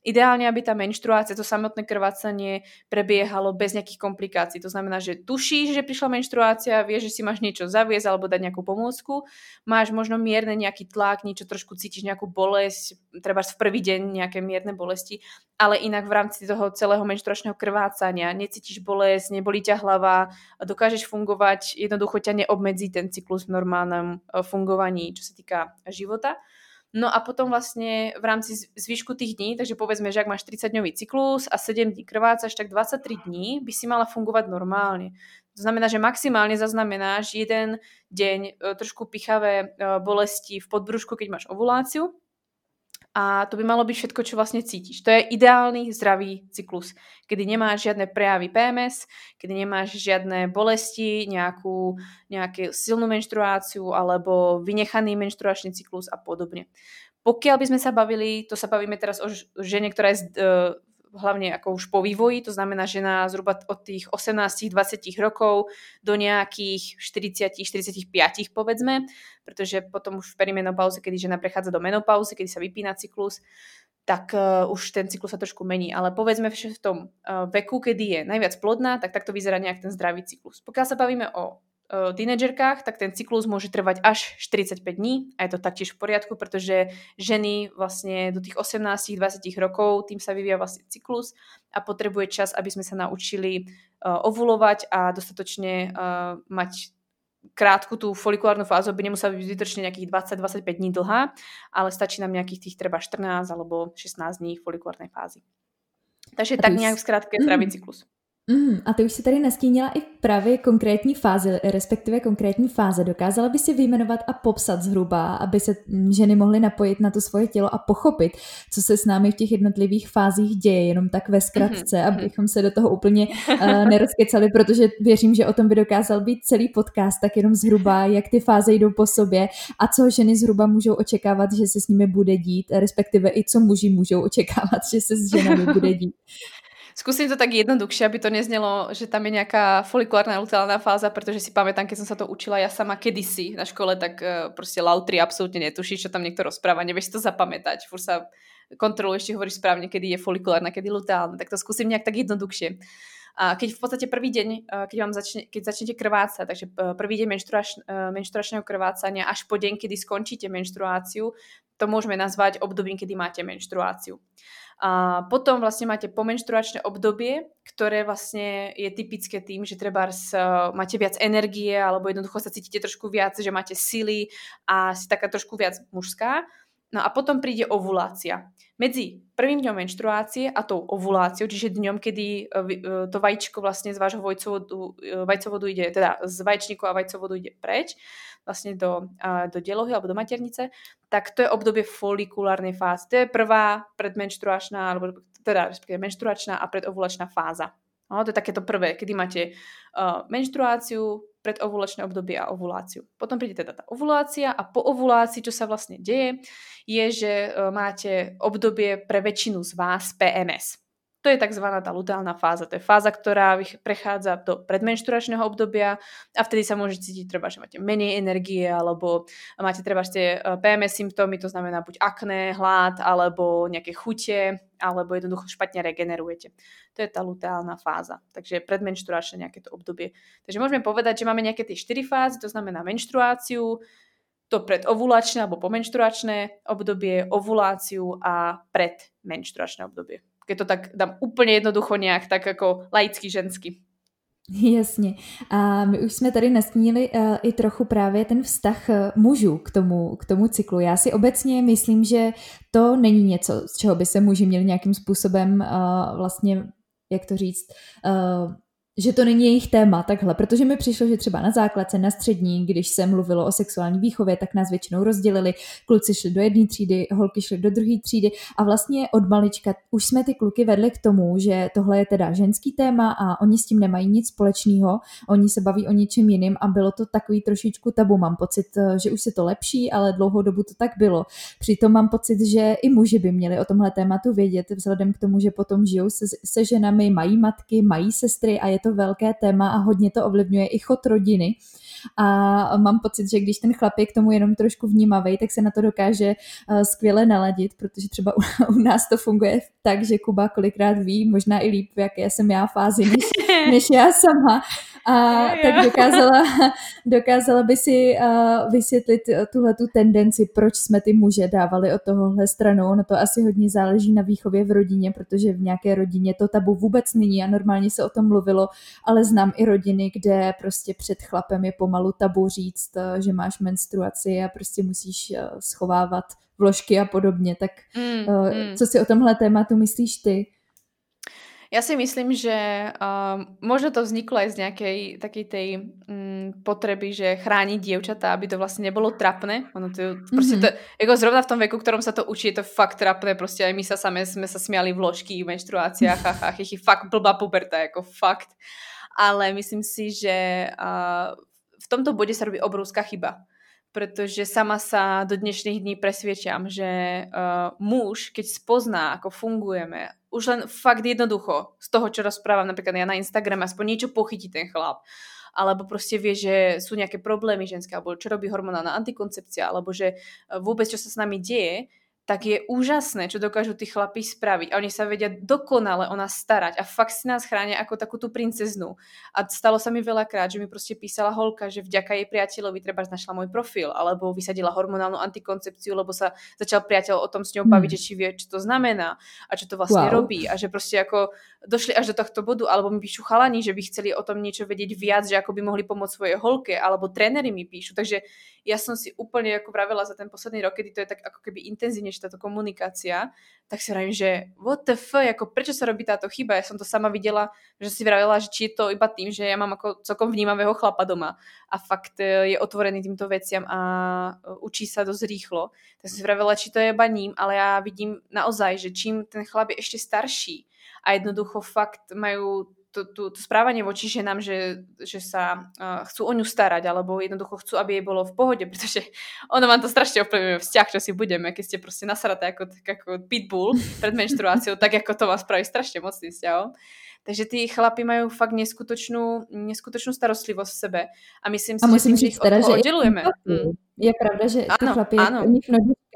Ideálně, aby ta menštruace, to samotné krvácanie prebiehalo bez nějakých komplikací. To znamená, že tušíš, že prišla menštruácia, vieš, že si máš niečo zaviesť alebo dať nejakú pomôcku, máš možno mierne nejaký tlak, niečo trošku cítiš nejakú bolesť, třeba v prvý deň nejaké mierne bolesti, ale inak v rámci toho celého menštruačného krvácania necítiš bolesť, nebolí ťa hlava, dokážeš fungovať, jednoducho ťa neobmedzí ten cyklus v normálnom fungovaní, čo sa týka života. No a potom vlastně v rámci zvýšku tých dní, takže povedzme, že jak máš 30-dňový cyklus a 7 dní krvácaš, tak 23 dní by si mala fungovat normálně. To znamená, že maximálně zaznamenáš jeden deň trošku pichavé bolesti v podbrušku, keď máš ovuláciu A to by malo byť všetko, čo vlastne cítiš. To je ideálny zdravý cyklus, kedy nemáš žiadne prejavy PMS, kedy nemáš žiadne bolesti, nejakú silnú menštruáciu alebo vynechaný menštruačný cyklus a podobne. Pokiaľ by sme sa bavili, to sa bavíme teraz o žene, ktorá je hlavne ako už po vývoji, to znamená žena zhruba od tých 18-20 rokov do nejakých 40-45 povedzme, pretože potom už v perimenopauze, kedy žena prechádza do menopauzy, kedy sa vypína cyklus, tak už ten cyklus sa trošku mení. Ale povedzme v tom veku, kedy je najviac plodná, tak takto vyzerá nejak ten zdravý cyklus. Pokiaľ sa bavíme o tínedžerkách, tak ten cyklus môže trvať až 45 dní a je to taktiež v poriadku, pretože ženy vlastne do tých 18-20 rokov tým sa vyvíja vlastne cyklus a potrebuje čas, aby sme sa naučili ovulovať a dostatočne mať krátku tú folikulárnu fázu, aby nemusela byť zbytočne nejakých 20-25 dní dlhá, ale stačí nám nejakých tých treba 14 alebo 16 dní folikulárnej fázy. Takže tak nejak v skratke zdravý cyklus. A ty už si tady nastínila i právě konkrétní fáze, respektive konkrétní fáze. Dokázala by si vyjmenovat a popsat zhruba, aby se ženy mohly napojit na to svoje tělo a pochopit, co se s námi v těch jednotlivých fázích děje, jenom tak ve zkratce, abychom se do toho úplně nerozkecali, protože věřím, že o tom by dokázal být celý podcast, tak jenom zhruba, jak ty fáze jdou po sobě a co ženy zhruba můžou očekávat, že se s nimi bude dít, respektive i co muži můžou očekávat, že se s ženami bude dít. Skúsim to tak jednoduchšie, aby to neznelo, že tam je nejaká folikulárna luteálna fáza, pretože si pamätám, keď som sa to učila ja sama kedysi na škole, tak proste lautri absolútne netušíš, čo tam niekto rozpráva, nevieš to zapamätať, furt sa kontroluješ, či hovoríš správne, kedy je folikulárna, kedy luteálna, tak to skúsim nejak tak jednoduchšie. A keď v podstate prvý deň, keď začnete krvácať, takže prvý deň menštruačného krvácania až po deň, kedy skončíte menštruáciu, to môžeme nazvať obdobím, kedy máte menštruáciu. A potom vlastne máte pomenštruačné obdobie, ktoré vlastne je typické tým, že trebárs máte viac energie alebo jednoducho sa cítite trošku viac, že máte sily a si taká trošku viac mužská. No a potom príde ovulácia. Medzi prvým dňom menštruácie a tou ovuláciou, čiže dňom, kedy to vajíčko vlastne z vášho vajcovodu ide, teda z vaječníku a vajcovodu ide preč, vlastne do delohy alebo do maternice, tak to je obdobie folikulárnej fázy. To je prvá predmenštruačná, alebo teda menštruačná a predovulačná fáza. No, to je takéto prvé, kedy máte menštruáciu, predovulačné obdobie a ovuláciu. Potom príde teda tá ovulácia a po ovulácii, čo sa vlastne deje, je, že máte obdobie pre väčšinu z vás PMS. To je tzv. Tá luteálna fáza. To je fáza, ktorá prechádza do predmenšturačného obdobia a vtedy sa môže cítiť treba, že máte menej energie alebo máte treba ešte PMS symptómy, to znamená buď akné, hlad alebo nejaké chute alebo jednoducho špatne regenerujete. To je tá luteálna fáza. Takže predmenšturačné nejaké to obdobie. Takže môžeme povedať, že máme nejaké tie 4 fázy, to znamená menštruáciu, to predovulačné alebo pomenštruačné obdobie, ovuláciu a predmenštruačné obdobie. Keď to tak dám úplně jednoducho nějak, tak jako laicky žensky. Jasně. A my už jsme tady nastínili i trochu právě ten vztah mužů k tomu cyklu. Já si obecně myslím, že to není něco, z čeho by se muži měli nějakým způsobem vlastně, jak to říct, že to není jejich téma takhle, protože mi přišlo, že třeba na základce, na střední, když se mluvilo o sexuální výchově, tak nás většinou rozdělili, kluci šli do jedné třídy, holky šli do druhé třídy a vlastně od malička už jsme ty kluky vedli k tomu, že tohle je teda ženský téma a oni s tím nemají nic společného, oni se baví o něčem jiným a bylo to takový trošičku tabu. Mám pocit, že už se to lepší, ale dlouhou dobu to tak bylo. Přitom mám pocit, že i muži by měli o tomhle tématu vědět, vzhledem k tomu, že potom žijou se ženami, mají matky, mají sestry a je to velké téma a hodně to ovlivňuje i chod rodiny. A mám pocit, že když ten chlap je k tomu jenom trošku vnímavej, tak se na to dokáže skvěle naladit, protože třeba u nás to funguje tak, že Kuba kolikrát ví, možná i líp, jaké jsem já fázi, než já sama. A tak dokázala by si vysvětlit tuhletu tendenci, proč jsme ty muže dávali od tohohle stranou. No to asi hodně záleží na výchově v rodině, protože v nějaké rodině to tabu vůbec není a normálně se o tom mluvilo, ale znám i rodiny, kde prostě před chlapem je pomalu tabu říct, že máš menstruaci a prostě musíš schovávat vložky a podobně. Tak co si o tomhle tématu myslíš ty? Ja si myslím, že možno to vzniklo aj z nejakej takej tej potreby, že chrániť dievčatá, aby to vlastne nebolo trapné. Ono to, proste to, ako zrovna v tom veku, ktorom sa to učí, je to fakt trapné. Proste aj my sa same sme sa smiali v ložky, v menštruáciách, chachy, fakt blbá puberta, ako fakt. Ale myslím si, že v tomto bode sa robí obrovská chyba. Pretože sama sa do dnešných dní presviedčam, že muž, keď spozná, ako fungujeme, už len fakt jednoducho z toho, čo rozprávam, napríklad ja na Instagrame, aspoň niečo pochytí ten chlap. Alebo proste vie, že sú nejaké problémy ženské, alebo čo robí hormonálna antikoncepcia, alebo že vôbec, čo sa s nami deje, tak je úžasné, čo dokážu tí chlapi spraviť. A oni sa vedia dokonale o nás starať a fakt si nás chránia ako takú tú princeznu. A stalo sa mi veľakrát, že mi proste písala holka, že vďaka jej priateľovi treba našla môj profil, alebo vysadila hormonálnu antikoncepciu, lebo sa začal priateľ o tom s ňou baviť, že či vie, čo to znamená a čo to vlastne robí. A že proste ako došli až do tohto bodu, alebo mi píšu chalani, že by chceli o tom niečo vedieť viac, že ako by mohli pomôcť svojej holke, alebo tréneri mi píšu. Takže ja som si úplne ako vravela za ten posledný rok, kedy to je tak ako keby intenzívne táto komunikácia, tak si vravím, že what the fuck, ako prečo sa robí táto chyba? Ja som to sama videla, že si vravila, že či je to iba tým, že ja mám ako celkom vnímavého chlapa doma a fakt je otvorený týmto veciam a učí sa dosť rýchlo. Tak som si vravila, či to je iba ním, ale ja vidím naozaj, že čím ten chlap je ešte starší a jednoducho fakt majú to správanie voči ženám, že sa chcú o ňu starať, alebo jednoducho chcú, aby jej bolo v pohode, pretože ono vám to strašne ovplyvňuje vzťah, čo si budeme, keď ste proste nasraté ako pitbull pred menštruáciou, tak ako to vás spraví strašne mocným vzťahom. Takže tí chlapi majú fakt neskutočnú starostlivosť v sebe. A myslím si, a musím že ich teda, že oddelujeme. Je pravda, že ano, chlapi,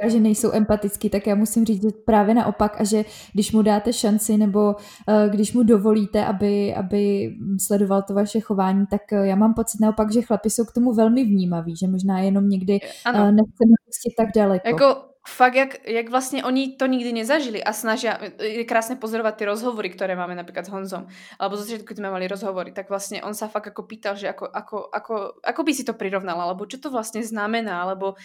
že nejsou empatický, tak já musím říct, že právě naopak a že když mu dáte šanci nebo když mu dovolíte, aby sledoval to vaše chování, tak já mám pocit naopak, že chlapi jsou k tomu velmi vnímaví, že možná jenom někdy nechceme pustit tak daleko. Jako fakt, jak vlastne oni to nikdy nezažili a snažia, je krásne pozorovať tie rozhovory, ktoré máme napríklad s Honzom, alebo zo začiatku sme mali rozhovory, tak vlastne on sa fakt ako pýtal, že ako by si to prirovnala, alebo čo to vlastne znamená, alebo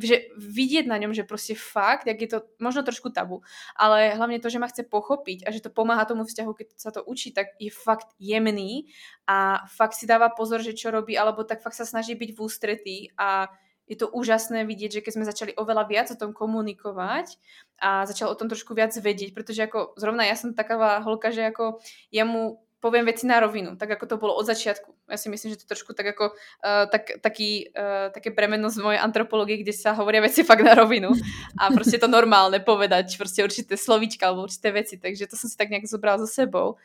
že vidieť na ňom, že proste fakt, jak je to možno trošku tabu, ale hlavne to, že ma chce pochopiť a že to pomáha tomu vzťahu, keď sa to učí, tak je fakt jemný a fakt si dáva pozor, že čo robí, alebo tak fakt sa snaží byť v ústretí a je to úžasné vidieť, že keď sme začali oveľa viac o tom komunikovať a začal o tom trošku viac vedieť, pretože ako zrovna ja som taká holka, že ako ja mu poviem veci na rovinu, tak ako to bolo od začiatku. Ja si myslím, že to trošku tak ako také bremeno z mojej antropológie, kde sa hovoria veci fakt na rovinu a proste to normálne povedať, proste určité slovíčka alebo určité veci, takže to som si tak nejak zobrala so sebou.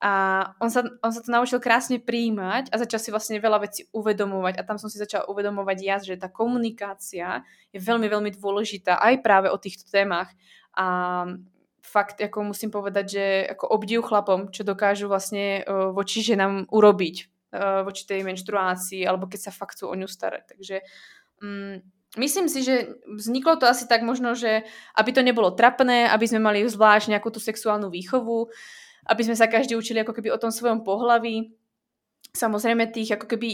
A on sa to naučil krásne prijímať a začal si vlastne veľa vecí uvedomovať a tam som si začala uvedomovať ja, že tá komunikácia je veľmi, veľmi dôležitá aj práve o týchto témach a fakt ako musím povedať, že ako obdiv chlapom, čo dokážu vlastne voči ženám urobiť, voči tej menštruácii alebo keď sa fakt chcú o ňu starať, takže myslím si, že vzniklo to asi tak možno, že aby to nebolo trapné, aby sme mali zvlášť nejakú tú sexuálnu výchovu, aby sme sa každý učili ako keby o tom svojom pohlaví. Samozrejme tých ako keby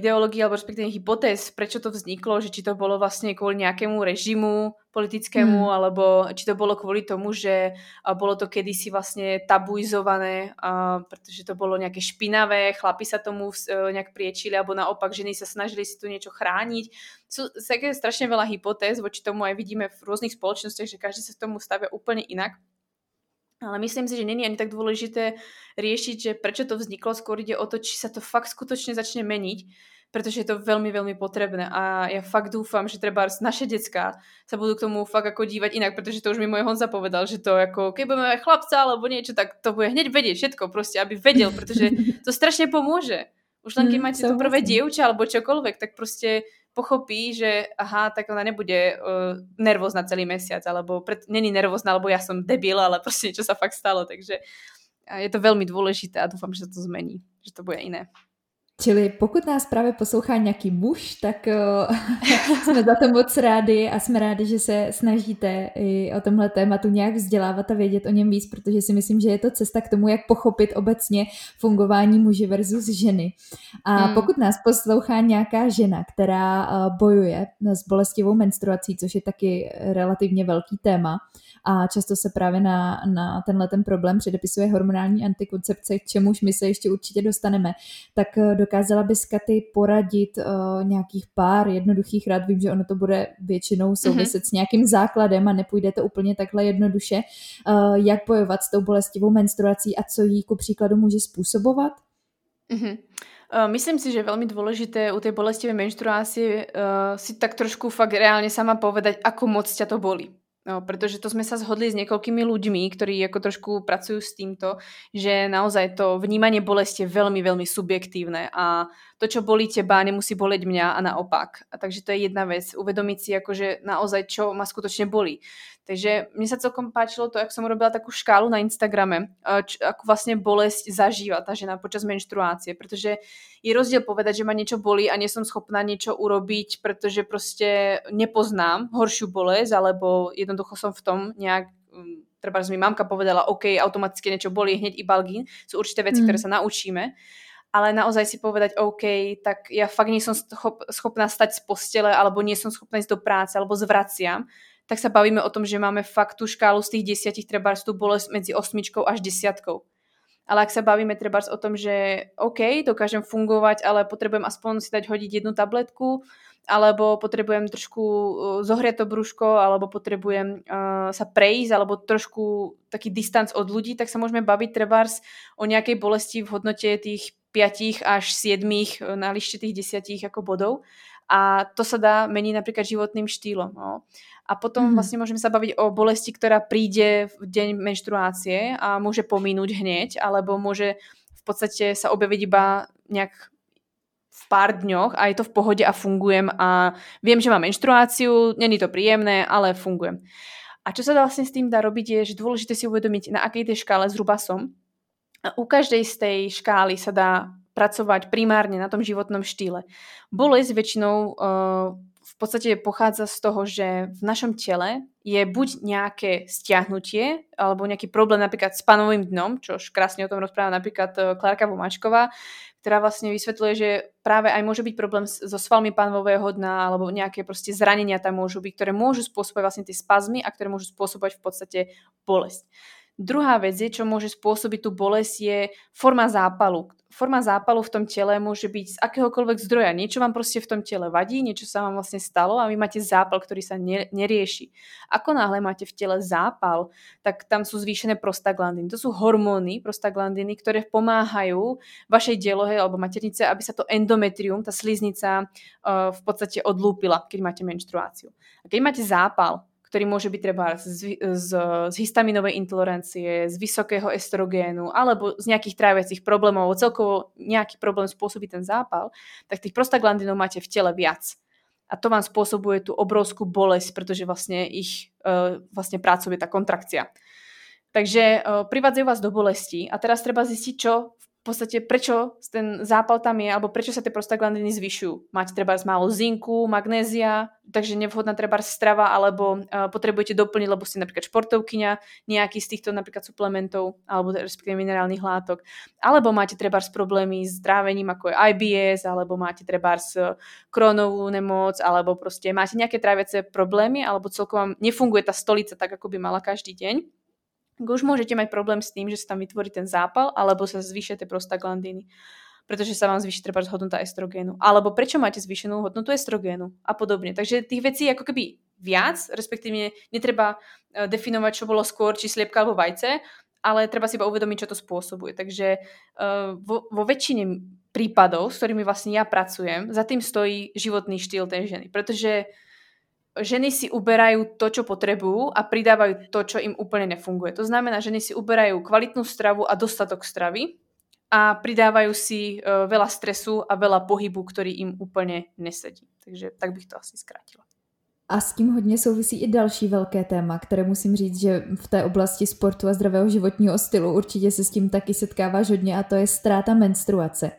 ideológií alebo respektíve hypotéz, prečo to vzniklo, že či to bolo vlastne kvôli nejakému režimu politickému, alebo či to bolo kvôli tomu, že bolo to kedysi vlastne tabuizované, pretože to bolo nejaké špinavé, chlapi sa tomu nejak priečili, alebo naopak ženy sa snažili si tu niečo chrániť. Sú také strašne veľa hypotéz, voči tomu aj vidíme v rôznych spoločnostiach, že každý sa k tomu stavia úplne inak. Ale myslím si, že není ani tak dôležité riešiť, že prečo to vzniklo, skôr ide o to, či sa to fakt skutočne začne meniť, pretože je to veľmi, veľmi potrebné a ja fakt dúfam, že treba naše decká sa budú k tomu fakt ako dívať inak, pretože to už mi môj Honza povedal, že to ako, keď budeme mať chlapca alebo niečo, tak to bude hneď vedieť všetko proste, aby vedel, pretože to strašne pomôže. Už len keď máte to prvé dievča alebo čokoľvek, tak proste pochopí, že aha, tak ona nebude nervózna celý mesiac, alebo není nervózna, alebo ja som debil, ale proste niečo sa fakt stalo, takže je to veľmi dôležité a dúfam, že sa to zmení, že to bude iné. Čili pokud nás právě poslouchá nějaký muž, tak jsme za to moc rádi a jsme rádi, že se snažíte i o tomhle tématu nějak vzdělávat a vědět o něm víc, protože si myslím, že je to cesta k tomu, jak pochopit obecně fungování muži versus ženy. A pokud nás poslouchá nějaká žena, která bojuje s bolestivou menstruací, což je taky relativně velký téma a často se právě na tenhle ten problém předepisuje hormonální antikoncepce, k čemuž my se ještě určitě dostaneme, tak dokázala bys, Katy, poradit nějakých pár jednoduchých rad? Vím, že ono to bude většinou souviset s nějakým základem a nepůjde to úplně takhle jednoduše. Jak bojovat s tou bolestivou menstruací a co jí ku příkladu může způsobovat? Myslím si, že je veľmi dôležité u tej bolestivej menštruácie si tak trošku fakt reálne sama povedať, ako moc ťa to bolí. No, pretože to sme sa zhodli s niekoľkými ľuďmi, ktorí ako trošku pracujú s týmto, že naozaj to vnímanie bolesti je veľmi, veľmi subjektívne a to, čo bolí teba, nemusí boleť mňa a naopak. A takže to je jedna vec, uvedomiť si akože naozaj, čo ma skutočne bolí. Takže mne sa celkom páčilo to, jak som robila takú škálu na Instagrame, akú vlastne bolesť zažíva tá žena počas menštruácie, pretože je rozdiel povedať, že ma niečo bolí a nie som schopná niečo urobiť, pretože proste nepoznám horšiu bolesť, alebo jednoducho som v tom nejak, trebárs mi mamka povedala, OK, automaticky niečo bolí, hneď i balgín, sú určité veci, ktoré sa naučíme. Ale naozaj si povedať, OK, tak ja fakt nie som schopná stať z postele, alebo nie som schopná ísť do práce, alebo zvraciam, tak sa bavíme o tom, že máme fakt tú škálu z tých 10 trebárs tú bolesť medzi 8 až 10. Ale ak sa bavíme trebárs o tom, že OK, dokážem fungovať, ale potrebujem aspoň si dať hodiť jednu tabletku, alebo potrebujem trošku zohriať to brúško, alebo potrebujem sa prejsť, alebo trošku taký distanc od ľudí, tak sa môžeme baviť trebárs o nejakej bolesti v hodnote tých 5 až 7 na lište tých 10 ako bodov a to sa dá meniť napríklad životným štýlom. No. A potom vlastne môžeme sa baviť o bolesti, ktorá príde v deň menštruácie a môže pominúť hneď, alebo môže v podstate sa objaviť iba nejak v pár dňoch a je to v pohode a fungujem a viem, že mám menštruáciu, není to príjemné, ale fungujem. A čo sa vlastne s tým dá robiť je, že dôležité si uvedomiť, na akej tej škále zhruba som. U každej z tej škály sa dá pracovať primárne na tom životnom štýle. Bolesť väčšinou v podstate pochádza z toho, že v našom tele je buď nejaké stiahnutie alebo nejaký problém napríklad s panovým dnom, čo krásne o tom rozpráva napríklad Klárka Vomačková, ktorá vlastne vysvetľuje, že práve aj môže byť problém so svalmi panového dna alebo nejaké proste zranenia tam môžu byť, ktoré môžu spôsobovať vlastne tie spazmy a ktoré môžu spôsobovať v podstate bolesť. Druhá vec je, čo môže spôsobiť tú bolesť, je forma zápalu. Forma zápalu v tom tele môže byť z akéhokoľvek zdroja. Niečo vám proste v tom tele vadí, niečo sa vám vlastne stalo a vy máte zápal, ktorý sa nerieši. Ako náhle máte v tele zápal, tak tam sú zvýšené prostaglandiny. To sú hormóny prostaglandiny, ktoré pomáhajú vašej delohe alebo maternice, aby sa to endometrium, tá sliznica v podstate odlúpila, keď máte menštruáciu. A keď máte zápal, ktorý môže byť treba z histaminovej intolerancie, z vysokého estrogénu alebo z nejakých tráviacich problémov, celkovo nejaký problém spôsobí ten zápal, tak tých prostaglandinov máte v tele viac. A to vám spôsobuje tú obrovskú bolesť, pretože vlastne ich prácou je tá kontrakcia. Takže privádzajú vás do bolesti a teraz treba zistiť, čo v podstate prečo ten zápal tam je alebo prečo sa tie prostaglandiny zvyšujú. Máte trebárs málo zinku, magnézia, takže nevhodná trebárs strava alebo potrebujete doplniť, lebo ste napríklad športovkyňa, nejaký z týchto napríklad suplementov alebo respektíve minerálnych látok. Alebo máte trebárs problémy s trávením ako je IBS, alebo máte trebárs Crohnovú nemoc, alebo proste máte nejaké tráviace problémy alebo celkovo vám nefunguje tá stolica tak, ako by mala každý deň. Už môžete mať problém s tým, že sa tam vytvorí ten zápal, alebo sa zvýšia tie prostaglandiny, pretože sa vám zvýši treba hodnota estrogénu. Alebo prečo máte zvýšenú hodnotu estrogénu a podobne. Takže tých vecí ako keby viac, respektíve netreba definovať, čo bolo skôr, či sliepka alebo vajce, ale treba si iba uvedomiť, čo to spôsobuje. Takže vo väčšine prípadov, s ktorými vlastne ja pracujem, za tým stojí životný štýl tej ženy, pretože ženy si uberajú to, čo potrebujú a pridávajú to, čo im úplne nefunguje. To znamená, ženy si uberajú kvalitnú stravu a dostatok stravy a pridávajú si veľa stresu a veľa pohybu, ktorý im úplne nesedí. Takže tak bych to asi skrátila. A s tím hodně souvisí i další velké téma, které musím říct, že v té oblasti sportu a zdravého životního stylu určitě se s tím taky setkáváš hodně, a to je ztráta menstruace.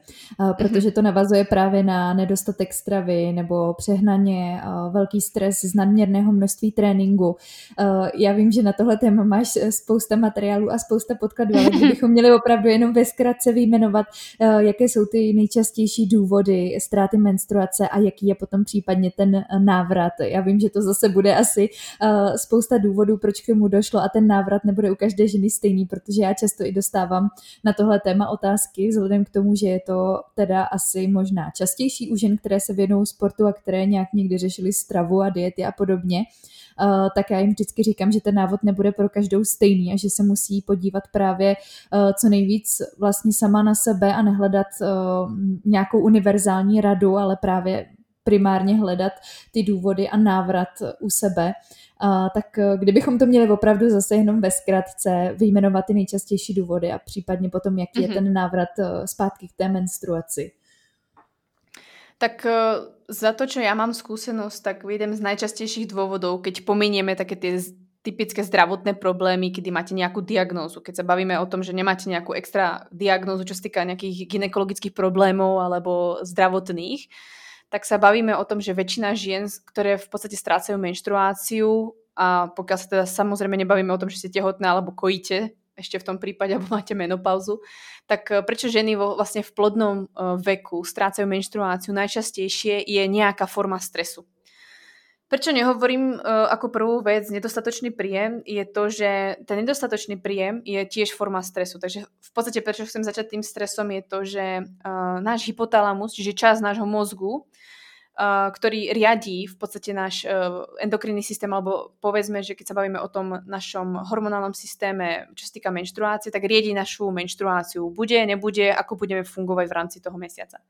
Protože to navazuje právě na nedostatek stravy nebo přehnaně velký stres z nadměrného množství tréninku. Já vím, že na tohle téma máš spousta materiálů a spousta podkladů, ale kdybychom měli opravdu jenom ve zkratce vyjmenovat, jaké jsou ty nejčastější důvody ztráty menstruace a jaký je potom případně ten návrat. Já vím, že to zase bude asi spousta důvodů, proč k tomu došlo, a ten návrat nebude u každé ženy stejný, protože já často i dostávám na tohle téma otázky, vzhledem k tomu, že je to teda asi možná častější u žen, které se věnují sportu a které nějak někdy řešily stravu a diety a podobně. Tak já jim vždycky říkám, že ten návod nebude pro každou stejný a že se musí podívat právě co nejvíc vlastně sama na sebe a nehledat nějakou univerzální radu, ale právě primárně hledat ty důvody a návrat u sebe. Tak kdybychom to měli opravdu zase jenom ve zkratce vyjmenovat ty nejčastější důvody a případně potom, jaký je ten návrat zpátky k té menstruaci. Tak za to, čo ja mám skúsenosť, tak jeden z najčastejších dôvodov, keď pominieme také tie typické zdravotné problémy, kedy máte nejakú diagnózu. Keď sa bavíme o tom, že nemáte nejakú extra diagnózu, čo sa týka nejakých gynekologických problémov alebo zdravotných, tak sa bavíme o tom, že väčšina žien, ktoré v podstate strácajú menštruáciu, a pokiaľ sa teda samozrejme nebavíme o tom, že ste tehotná alebo kojíte, ešte v tom prípade, alebo máte menopauzu, tak prečo ženy vlastne v plodnom veku strácajú menštruáciu najčastejšie je nejaká forma stresu. Prečo nehovorím ako prvú vec nedostatočný príjem, je to, že ten nedostatočný príjem je tiež forma stresu. Takže v podstate prečo chcem začať tým stresom je to, že náš hypotalamus, čiže časť nášho mozgu, ktorý riadí v podstate náš endokrinný systém, alebo povedzme, že keď sa bavíme o tom našom hormonálnom systéme, čo sa týka menštruácie, tak riadi našu menštruáciu. Bude, nebude, ako budeme fungovať v rámci toho mesiaca.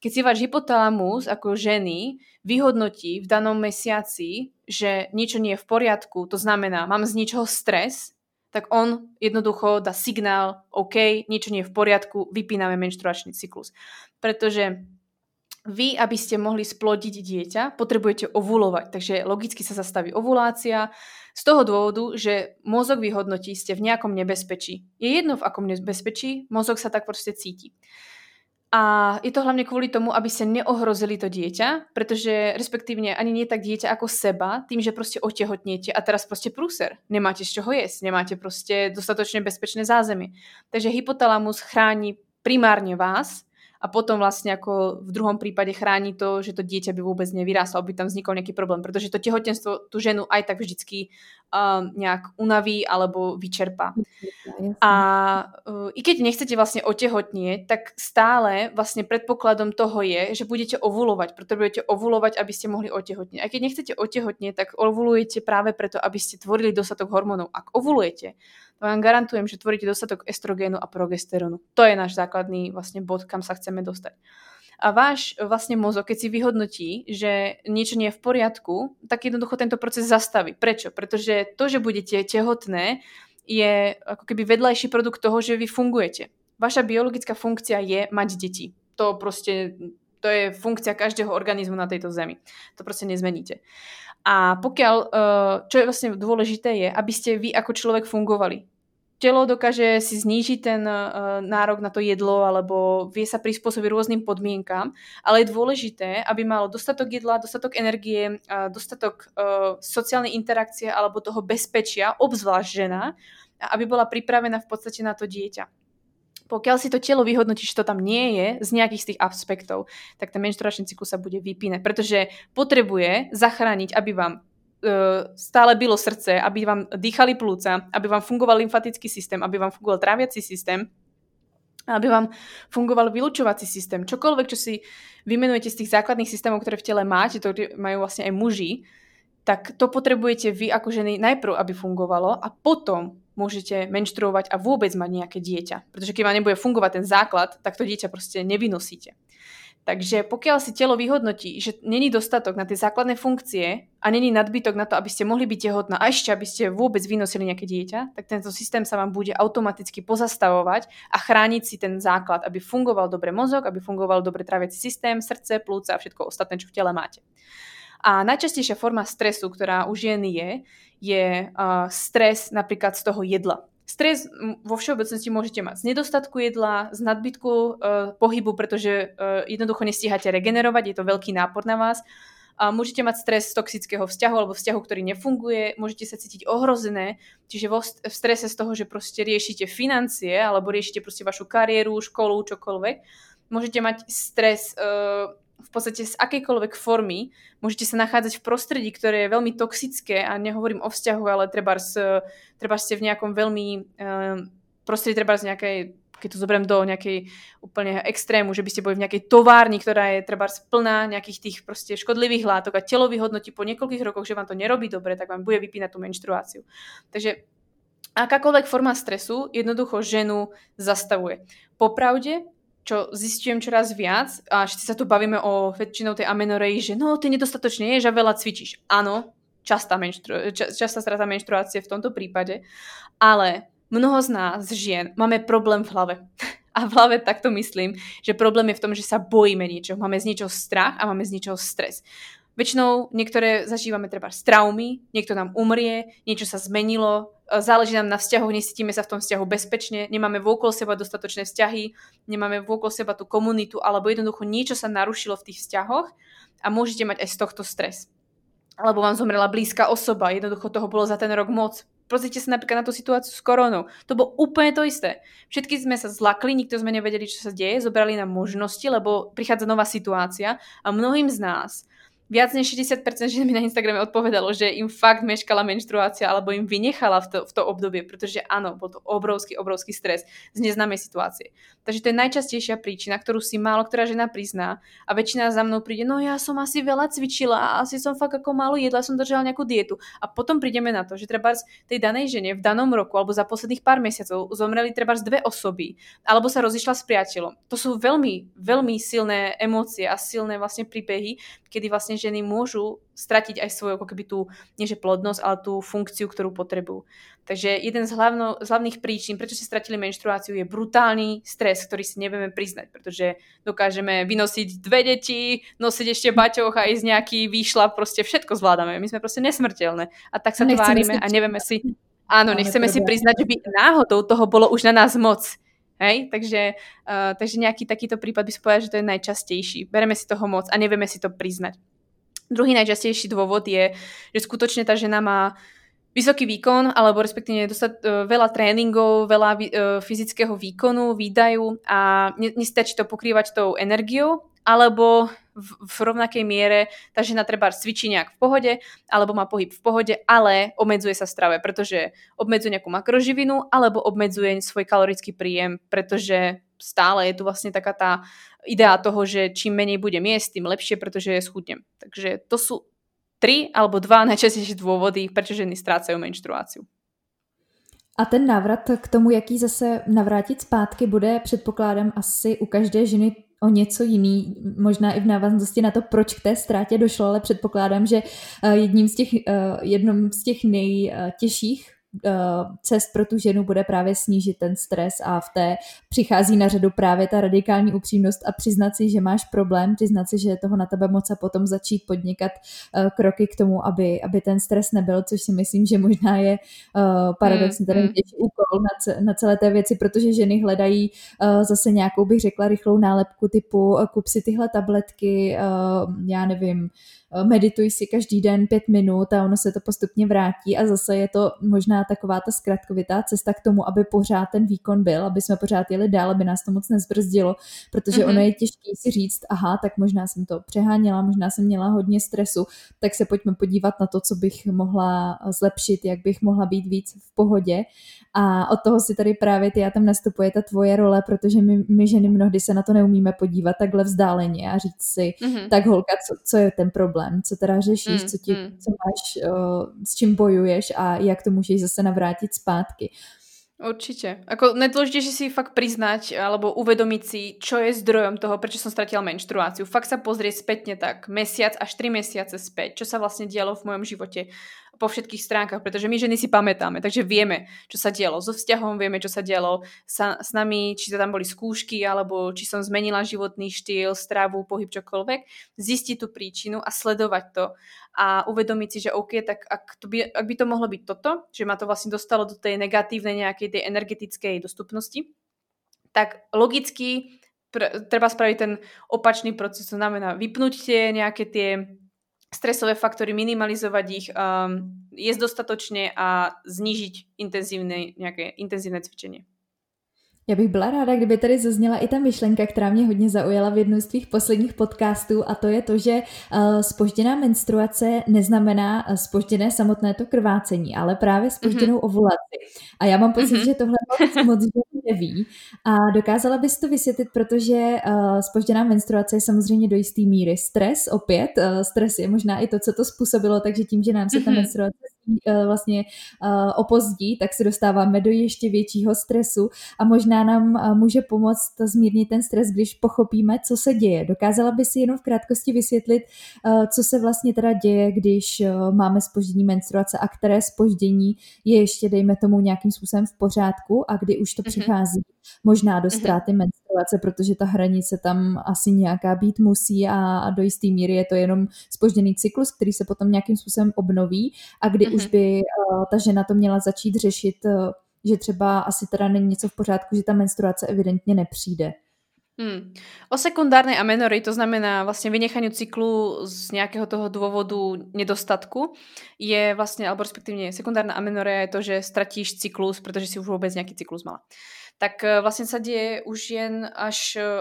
Keď si váš hypotalamus ako ženy vyhodnotí v danom mesiaci, že niečo nie je v poriadku, to znamená, mám z niečoho stres, tak on jednoducho dá signál, OK, niečo nie je v poriadku, vypíname menštruačný cyklus. Pretože vy, aby ste mohli splodiť dieťa, potrebujete ovulovať, takže logicky sa zastaví ovulácia z toho dôvodu, že mozog vyhodnotí, ste v nejakom nebezpečí. Je jedno, v akom nebezpečí, mozog sa tak proste cíti. A je to hlavne kvôli tomu, aby ste neohrozili to dieťa, pretože respektívne ani nie tak dieťa ako seba, tým, že proste otehotniete a teraz proste prúser. Nemáte z čoho jesť, nemáte proste dostatočne bezpečné zázemie. Takže hypotalamus chráni primárne vás, a potom vlastne ako v druhom prípade chráni to, že to dieťa by vôbec nevyráslo, aby tam vznikol nejaký problém, pretože to tehotenstvo tú ženu aj tak vždycky nejak unaví alebo vyčerpá. A i keď nechcete vlastne otehotnieť, tak stále vlastne predpokladom toho je, že budete ovulovať, pretože budete ovulovať, aby ste mohli otehotnieť. A keď nechcete otehotnieť, tak ovulujete práve preto, aby ste tvorili dostatok hormónov. Ak ovulujete, to vám garantujem, že tvoríte dostatok estrogénu a progesteronu. To je náš základný vlastne bod, kam sa chceme dostať. A váš vlastne mozog, keď si vyhodnotí, že niečo nie je v poriadku, tak jednoducho tento proces zastaví. Prečo? Pretože to, že budete tehotné, je ako keby vedľajší produkt toho, že vy fungujete. Vaša biologická funkcia je mať deti. To proste, to je funkcia každého organizmu na tejto zemi. To proste nezmeníte. A pokiaľ, čo je vlastne dôležité je, aby ste vy ako človek fungovali. Telo dokáže si znížiť ten nárok na to jedlo alebo vie sa prispôsobiť rôznym podmienkám, ale je dôležité, aby malo dostatok jedla, dostatok energie, dostatok sociálnej interakcie alebo toho bezpečia, obzvlášť žena, aby bola pripravená v podstate na to dieťa. Pokiaľ si to telo vyhodnotí, že to tam nie je z nejakých z tých aspektov, tak ten menštruačný cyklus sa bude vypínať, pretože potrebuje zachrániť, aby vám stále bylo srdce, aby vám dýchali plúca, aby vám fungoval lymfatický systém, aby vám fungoval tráviací systém, aby vám fungoval vylučovací systém. Čokoľvek, čo si vymenujete z tých základných systémov, ktoré v tele máte, to majú vlastne aj muži, tak to potrebujete vy ako ženy najprv, aby fungovalo, a potom môžete menštruovať a vôbec mať nejaké dieťa. Pretože keď vám nebude fungovať ten základ, tak to dieťa proste nevynosíte. Takže pokiaľ si telo vyhodnotí, že není dostatok na tie základné funkcie a není nadbytok na to, aby ste mohli byť tehotná a ešte, aby ste vôbec vynosili nejaké dieťa, tak tento systém sa vám bude automaticky pozastavovať a chrániť si ten základ, aby fungoval dobre mozog, aby fungoval dobre tráviaci systém, srdce, plúca a všetko ostatné, čo v tele máte. A najčastejšia forma stresu, ktorá u žien je stres napríklad z toho jedla. Stres vo všeobecnosti môžete mať z nedostatku jedla, z nadbytku pohybu, pretože jednoducho nestíhate regenerovať, je to veľký nápor na vás. A môžete mať stres z toxického vzťahu alebo vzťahu, ktorý nefunguje, môžete sa cítiť ohrozené, čiže v strese z toho, že proste riešite financie alebo riešite proste vašu kariéru, školu, čokoľvek. Môžete mať stres v podstate z akejkoľvek formy, môžete sa nachádzať v prostredí, ktoré je veľmi toxické a nehovorím o vzťahu, ale trebárs ste v nejakom veľmi prostredí, trebárs nejakej, keď to zoberiem do nejakej úplne extrému, že by ste boli v nejakej továrni, ktorá je trebárs plná nejakých tých proste škodlivých látok a telo vyhodnotí po niekoľkých rokoch, že vám to nerobí dobre, tak vám bude vypínať tú menštruáciu. Takže akákoľvek forma stresu jednoducho ženu zastavuje. Popravde, čo zistím čoraz viac, a všetci sa tu bavíme o väčšinou tej amenoreji, že no, ty nedostatočne ješ a veľa cvičíš. Áno, častá strata menštruácie v tomto prípade, ale mnoho z nás, žien, máme problém v hlave. A v hlave takto myslím, že problém je v tom, že sa bojíme niečoho. Máme z niečoho strach a máme z niečoho stres. Väčšinou niektoré zažívame treba z traumy, niekto nám umrie, niečo sa zmenilo, záleží nám na vzťahu, necítime sa v tom vzťahu bezpečne, nemáme vôkol seba dostatočné vzťahy, nemáme vôkol seba tú komunitu, alebo jednoducho niečo sa narušilo v tých vzťahoch a môžete mať aj z tohto stres. Alebo vám zomrela blízka osoba, jednoducho toho bolo za ten rok moc. Pozrite sa napríklad na tú situáciu s koronou. To bolo úplne to isté. Všetky sme sa zlakli, nikto sme nevedeli, čo sa deje, zobrali nám možnosti, lebo prichádza nová situácia a mnohým z nás viac než 60% žien mi na Instagrame odpovedalo, že im fakt meškala menštruácia alebo im vynechala v to obdobie, pretože áno, bol to obrovský stres z neznámej situácie. Takže to je najčastejšia príčina, ktorú si málo ktorá žena prizná a väčšina za mnou príde, no ja som asi veľa cvičila a asi som fakt ako málo jedla, som držala nejakú dietu. A potom prídeme na to, že trebárs tej danej žene v danom roku alebo za posledných pár mesiacov zomreli trebárs 2 osoby alebo sa rozišla s priateľom. To sú veľmi, veľmi silné emócie a silné vlastne príbehy, kedy vlastne ženy môžu stratiť aj svoju, ako keby tú, nie že plodnosť, ale tú funkciu, ktorú potrebujú. Takže jeden z hlavných príčin, prečo si stratili menštruáciu, je brutálny stres, ktorý si nevieme priznať, pretože dokážeme vynosiť 2 deti, nosiť ešte baťoch a ísť nejaký výšlap, proste všetko zvládame. My sme proste nesmrteľné a tak sa tvárime a nevieme si, áno, nechceme si priznať, že by náhodou toho bolo už na nás moc. Hej? Takže nejaký takýto prípad by som povedala, že to je najčastejší. Bereme si toho moc a nevieme si to priznať. Druhý najčastejší dôvod je, že skutočne tá žena má vysoký výkon, alebo respektíve veľa tréningov, veľa fyzického výkonu, výdaju a nestačí to pokrývať tou energiou, alebo v rovnakej miere tá žena treba cvičí nejak v pohode, alebo má pohyb v pohode, ale obmedzuje sa v strave, pretože obmedzuje nejakú makroživinu, alebo obmedzuje svoj kalorický príjem, pretože stále je tu vlastne taká tá idea toho, že čím menej budem jesť, tým lepšie, pretože je schudnem. Takže to sú 3 alebo 2 najčastejšie dôvody, prečo ženy strácajú menštruáciu. A ten návrat k tomu, jak ji zase navrátit zpátky, bude, předpokládám, asi u každé ženy o něco jiný, možná i v návaznosti na to, proč k té ztrátě došlo, ale předpokládám, že jednou z těch nejtěžších cest pro tu ženu bude právě snížit ten stres a v té přichází na řadu právě ta radikální upřímnost a přiznat si, že máš problém, přiznat si, že je toho na tebe moc a potom začít podnikat kroky k tomu, aby ten stres nebyl, což si myslím, že možná je paradoxně tady větší úkol na celé té věci, protože ženy hledají zase nějakou, bych řekla, rychlou nálepku typu kup si tyhle tabletky, já nevím, medituj si každý den 5 minut a ono se to postupně vrátí a zase je to možná taková ta zkratkovitá cesta k tomu, aby pořád ten výkon byl, aby jsme pořád jeli dál, aby nás to moc nezbrzdilo, protože ono je těžké si říct, aha, tak možná jsem to přeháněla, možná jsem měla hodně stresu, tak se pojďme podívat na to, co bych mohla zlepšit, jak bych mohla být víc v pohodě a od toho si tady právě ty, já tam nastupuje ta tvoje role, protože my ženy mnohdy se na to neumíme podívat takhle vzdáleně a říct si, tak holka, co je ten problém? Co teda řešíš, co máš, s čím bojuješ a jak to můžeš zase navrátit zpátky. Určite. Ako najdôležitejšie si fakt priznať alebo uvedomiť si, čo je zdrojom toho, prečo som stratila menštruáciu. Fakt sa pozrieť spätne tak mesiac až 3 mesiace späť, čo sa vlastne dialo v mojom živote po všetkých stránkach, pretože my ženy si pamätáme, takže vieme, čo sa dialo so vzťahom, vieme, čo sa dialo s nami, či tam boli skúšky, alebo či som zmenila životný štýl, stravu, pohyb, čokoľvek. Zistiť tú príčinu a sledovať to a uvedomiť si, že OK, tak ak by to mohlo byť toto, že ma to vlastne dostalo do tej negatívnej nejakej tej energetickej dostupnosti, tak logicky treba spraviť ten opačný proces, to znamená vypnúť tie nejaké tie stresové faktory, minimalizovať ich, jesť dostatočne a znížit intenzivné cvičení. Já bych byla ráda, kdyby tady zazněla i ta myšlenka, která mě hodně zaujala v jednom z tvých posledních podcastů, a to je to, že zpožděná menstruace neznamená zpožděné samotné to krvácení, ale právě zpožděnou ovulaci. A já mám pocit, že tohle moc neví. A dokázala bys to vysvětlit, protože zpožděná menstruace je samozřejmě do jistý míry stres. Opět, stres je možná i to, co to způsobilo, takže tím, že nám se ta menstruace vlastně opozdí, tak se dostáváme do ještě většího stresu a možná nám může pomoct zmírnit ten stres, když pochopíme, co se děje. Dokázala by si jenom v krátkosti vysvětlit, co se vlastně teda děje, když máme zpoždění menstruace a které zpoždění je ještě, dejme tomu, nějakým způsobem v pořádku a kdy už to přichází možná do ztráty menstruace, protože ta hranice tam asi nějaká být musí a do jisté míry je to jenom zpožděný cyklus, který se potom nějakým způsobem obnoví a kdy už by ta žena to měla začít řešit, že třeba asi teda není něco v pořádku, že ta menstruace evidentně nepřijde. O sekundárnej amenorii, to znamená vlastne vynechaniu cyklu z nejakého toho dôvodu nedostatku, je vlastne, alebo respektívne sekundárna amenoria je to, že stratíš cyklus, pretože si už vôbec nejaký cyklus mala. Tak vlastne sa deje u žien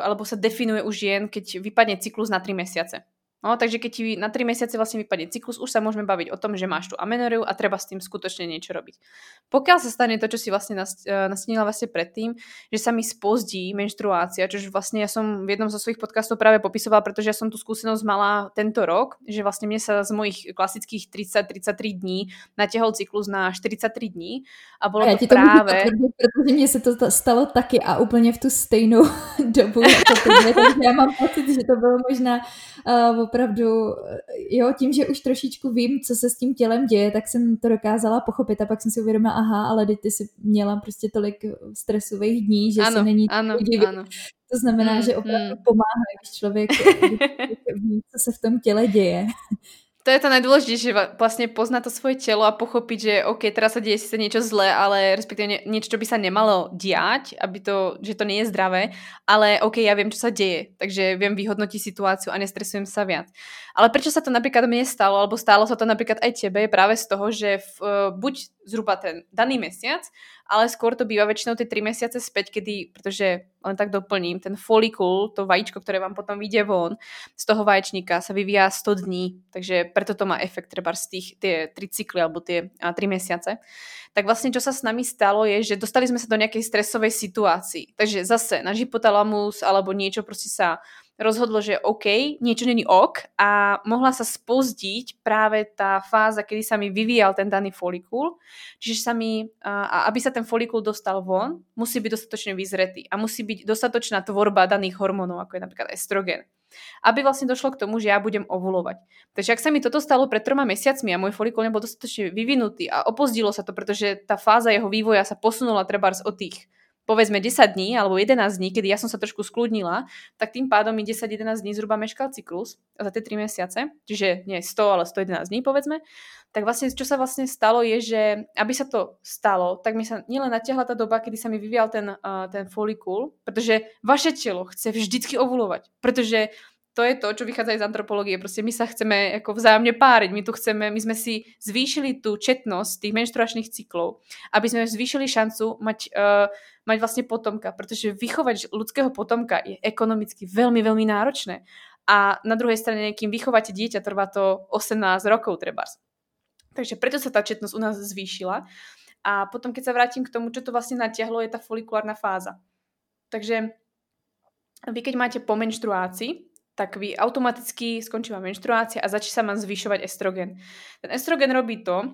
alebo sa definuje u žien, keď vypadne cyklus na 3 mesiace. No, takže keď ti na 3 mesiace vlastne vypadne cyklus, už sa môžeme baviť o tom, že máš tú amenoriu a treba s tým skutočne niečo robiť. Pokiaľ sa stane to, čo si vlastne nasnila vlastne predtým, že sa mi spozdí menštruácia, čo vlastne ja som v jednom zo svojich podcastov práve popisovala, pretože ja som tú skúsenosť mala tento rok, že vlastne mne sa z mojich klasických 30-33 dní natiahol cyklus na 43 dní a bolo a ja to práve... Potvrdit, pretože mne sa to stalo taky a úplne v tú stejnú dobu. Takže ja mám pocit, že to bolo možná opravdu, jo, tím, že už trošičku vím, co se s tím tělem děje, tak jsem to dokázala pochopit a pak jsem si uvědomila, aha, ale ty jsi měla prostě tolik stresových dní, že ano, se není divit. To znamená, že opravdu pomáhá, když člověk ví, co se v tom těle děje. To je to najdôležitejšie, vlastne poznať to svoje telo a pochopiť, že OK, teraz sa deje sice niečo zlé, ale respektíve niečo, čo by sa nemalo diať, že to nie je zdravé, ale OK, ja viem, čo sa deje, takže viem vyhodnotiť situáciu a nestresujem sa viac. Ale prečo sa to napríklad mne stalo, alebo stalo sa to napríklad aj tebe, je práve z toho, že buď zhruba ten daný mesiac, ale skôr to býva väčšinou tie 3 mesiace späť, kedy, pretože len tak doplním, ten folikul, to vajíčko, ktoré vám potom vyjde von, z toho vaječníka sa vyvíja 100 dní, takže preto to má efekt treba z tie 3 cykly alebo tie 3 mesiace. Tak vlastne, čo sa s nami stalo je, že dostali sme sa do nejakej stresovej situácii. Takže zase náš hypotalamus alebo niečo proste sa rozhodlo, že OK, niečo není ok a mohla sa spozdiť práve tá fáza, kedy sa mi vyvíjal ten daný folikul. Čiže aby sa ten folikul dostal von, musí byť dostatočne vyzretý a musí byť dostatočná tvorba daných hormónov, ako je napríklad estrogen. Aby vlastne došlo k tomu, že ja budem ovulovať. Takže ak sa mi toto stalo pred 3 mesiacmi a môj folikul nebol dostatočne vyvinutý a opozdilo sa to, pretože tá fáza jeho vývoja sa posunula trebárs o tých povedzme 10 dní alebo 11 dní, kedy ja som sa trošku skľudnila, tak tým pádom mi 10-11 dní zhruba meškal cyklus za tie 3 mesiace, čiže nie 100, ale 111 dní povedzme, tak vlastne čo sa vlastne stalo je, že aby sa to stalo, tak mi sa nielen natiahla tá doba, kedy sa mi vyvíjal ten folikul, pretože vaše telo chce vždycky ovulovať, pretože to je to, čo vychádza aj z antropológie. Proste my sa chceme ako vzájomne páriť. My sme si zvýšili tú četnosť tých menštruačných cyklov, aby sme zvýšili šancu mať vlastne potomka, pretože vychovať ľudského potomka je ekonomicky veľmi, veľmi náročné. A na druhej strane, kým vychováte dieťa, trvá to 18 rokov trebárs. Takže preto sa tá četnosť u nás zvýšila. A potom, keď sa vrátim k tomu, čo to vlastne natiahlo, je tá folikulárna fáza. Takže vy, keď máte po menštruácii, tak vy automaticky skončí vám menštruácia a začí sa vám zvyšovať estrogen. Ten estrogen robí to,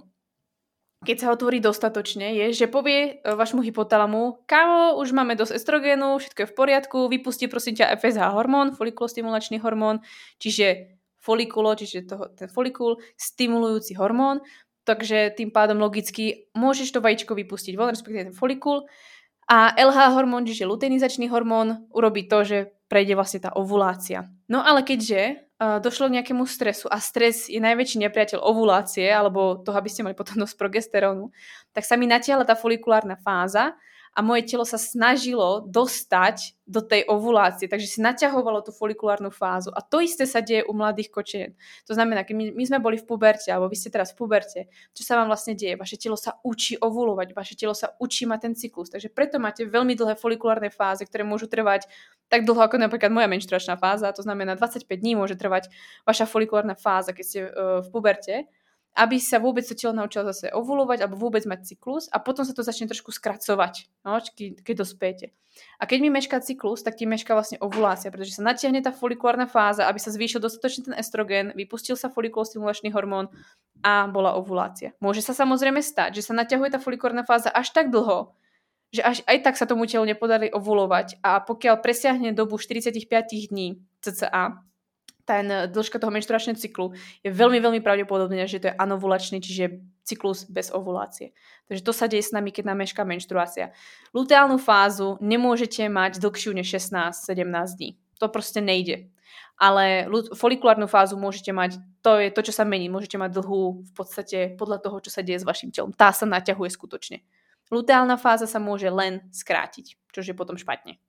keď sa ho tvorí dostatočne, je, že povie vašmu hypotalamu, kámo, už máme dosť estrogenu, všetko je v poriadku, vypustí prosím ťa FSH hormón, folikulostimulačný hormón, čiže ten folikul, stimulujúci hormón, takže tým pádom logicky môžeš to vajíčko vypustiť von, respektíve ten folikul. A LH hormón, čiže luteinizačný hormón, urobí to, že prejde vlastne tá ovulácia. No ale keďže došlo k nejakému stresu a stres je najväčší nepriateľ ovulácie, alebo toho, aby ste mali potom dosť progesterónu, tak sa mi natiahla tá folikulárna fáza a moje telo sa snažilo dostať do tej ovulácie, takže si naťahovalo tú folikulárnu fázu. A to isté sa deje u mladých kočien. To znamená, keď my sme boli v puberte, alebo vy ste teraz v puberte, čo sa vám vlastne deje? Vaše telo sa učí ovulovať, vaše telo sa učí mať ten cyklus. Takže preto máte veľmi dlhé folikulárne fáze, ktoré môžu trvať tak dlho, ako napríklad moja menštruačná fáza, to znamená 25 dní môže trvať vaša folikulárna fáza, keď ste v puberte, aby sa vôbec to telo naučilo zase ovulovať alebo vôbec mať cyklus a potom sa to začne trošku skracovať, no, keď dospiete. A keď mi mešká cyklus, tak ti mešká vlastne ovulácia, pretože sa natiahne tá folikulárna fáza, aby sa zvýšil dostatočne ten estrogen, vypustil sa folikulostimulačný hormón a bola ovulácia. Môže sa samozrejme stať, že sa naťahuje tá folikulárna fáza až tak dlho, že až aj tak sa tomu telu nepodarí ovulovať a pokiaľ presiahne dobu 45 dní cca, ten dĺžka toho menštruačného cyklu je veľmi, veľmi pravdepodobné, že to je anovulačný, čiže cyklus bez ovulácie. Takže to sa deje s nami, keď nám mešká menštruácia. Luteálnu fázu nemôžete mať dlhšiu než 16-17 dní. To proste nejde. Ale folikulárnu fázu môžete mať, to je to, čo sa mení. Môžete mať dlhú v podstate podľa toho, čo sa deje s vašim telom. Tá sa naťahuje skutočne. Luteálna fáza sa môže len skrátiť, čo je potom špatne.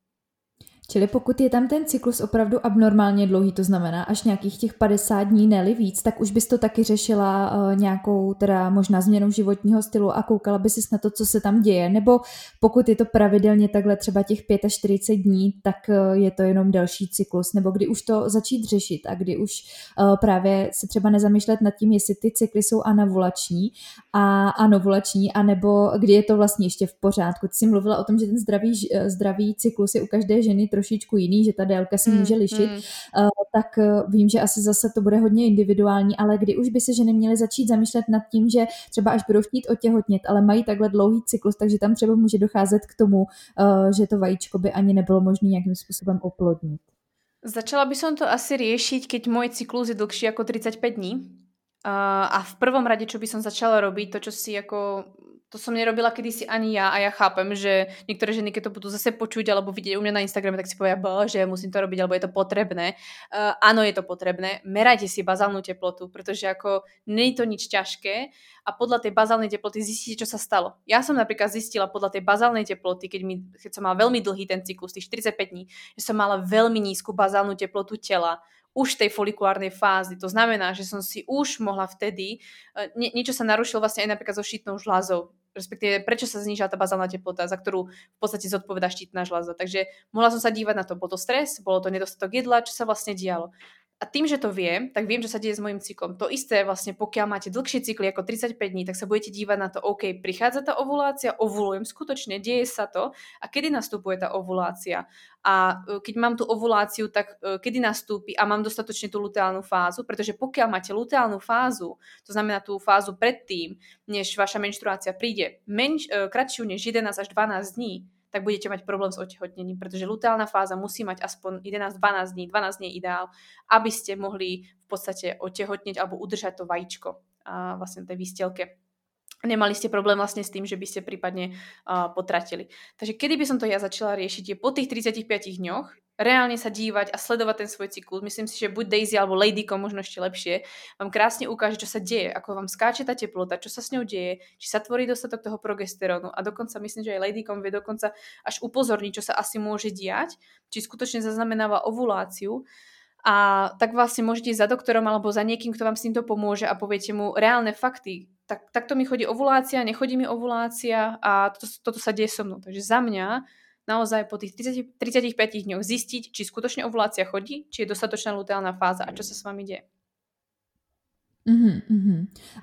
Čili pokud je tam ten cyklus opravdu abnormálně dlouhý, to znamená až nějakých těch 50 dní, ne-li víc, tak už bys to taky řešila nějakou teda možná změnou životního stylu a koukala by sis na to, co se tam děje. Nebo pokud je to pravidelně takhle třeba těch 45 dní, tak je to jenom další cyklus. Nebo kdy už to začít řešit a kdy už právě se třeba nezamýšlet nad tím, jestli ty cykly jsou anovulační a anovulační, anebo kdy je to vlastně ještě v pořádku. Ty jsi mluvila o tom, že ten zdravý cyklus je u každé ženy trošičku jiný, že ta délka se může lišit, tak vím, že asi zase to bude hodně individuální, ale kdy už by se ženy měly začít zamýšlet nad tím, že třeba až budou chtít otěhotnět, ale mají takhle dlouhý cyklus, takže tam třeba může docházet k tomu, že to vajíčko by ani nebylo možné nějakým způsobem oplodnit. Začala by som to asi riešiť, keď môj cyklus je dlhší ako 35 dní a v prvom rade, čo by som začala robiť, to som nerobila kedysi ani ja a ja chápem, že niektoré ženy, keď to budú zase počuť alebo vidieť u mňa na Instagrame, tak si povedia, že musím to robiť, alebo je to potrebné. Áno, je to potrebné. Merajte si bazálnu teplotu, pretože nie je to nič ťažké a podľa tej bazálnej teploty zistíte, čo sa stalo. Ja som napríklad zistila podľa tej bazálnej teploty, keď som mala veľmi dlhý ten cyklus, tých 45 dní, že som mala veľmi nízku bazálnu teplotu tela, už tej folikulárnej fázy. To znamená, že som si už mohla vtedy, niečo sa narušilo vlastne aj napríklad so štítnou žľazou, respektíve prečo sa znížila tá bazálna teplota, za ktorú v podstate zodpovedá štítna žľaza. Takže mohla som sa dívať na to, bol to stres, bolo to nedostatok jedla, čo sa vlastne dialo. A tým, že to viem, tak viem, čo sa deje s mojím cyklom. To isté vlastne, pokiaľ máte dlhšie cykly ako 35 dní, tak sa budete dívať na to, OK, prichádza tá ovulácia, ovulujem skutočne, deje sa to a kedy nastupuje tá ovulácia. A keď mám tú ovuláciu, tak kedy nastúpi a mám dostatočne tú luteálnu fázu, pretože pokiaľ máte luteálnu fázu, to znamená tú fázu predtým, než vaša menštruácia príde, kratšiu než 11 až 12 dní, tak budete mať problém s otehotnením, pretože luteálna fáza musí mať aspoň 11-12 dní, 12 dní ideál, aby ste mohli v podstate otehotneť alebo udržať to vajíčko vlastne tej výstielke. Nemali ste problém vlastne s tým, že by ste prípadne potratili. Takže kedy by som to ja začala riešiť, je po tých 35 dňoch reálne sa dívať a sledovať ten svoj cyklus. Myslím si, že buď Daisy alebo Ladykom, možno ešte lepšie, vám krásne ukáže, čo sa deje, ako vám skáče tá teplota, čo sa s ňou deje, či sa tvorí dostatok toho progesterónu a dokonca myslím, že aj Ladykom vie dokonca až upozorniť, čo sa asi môže diať, či skutočne zaznamenáva ovuláciu. A tak vlastne môžete ísť za doktorom alebo za niekým, kto vám s týmto pomôže a poviete mu reálne fakty. Takto mi chodí ovulácia, nechodí mi ovulácia a toto sa deje so mnou. Takže za mňa naozaj po tých 35 dňoch zistiť, či skutočne ovulácia chodí, či je dostatočná luteálna fáza a čo sa s vami deje.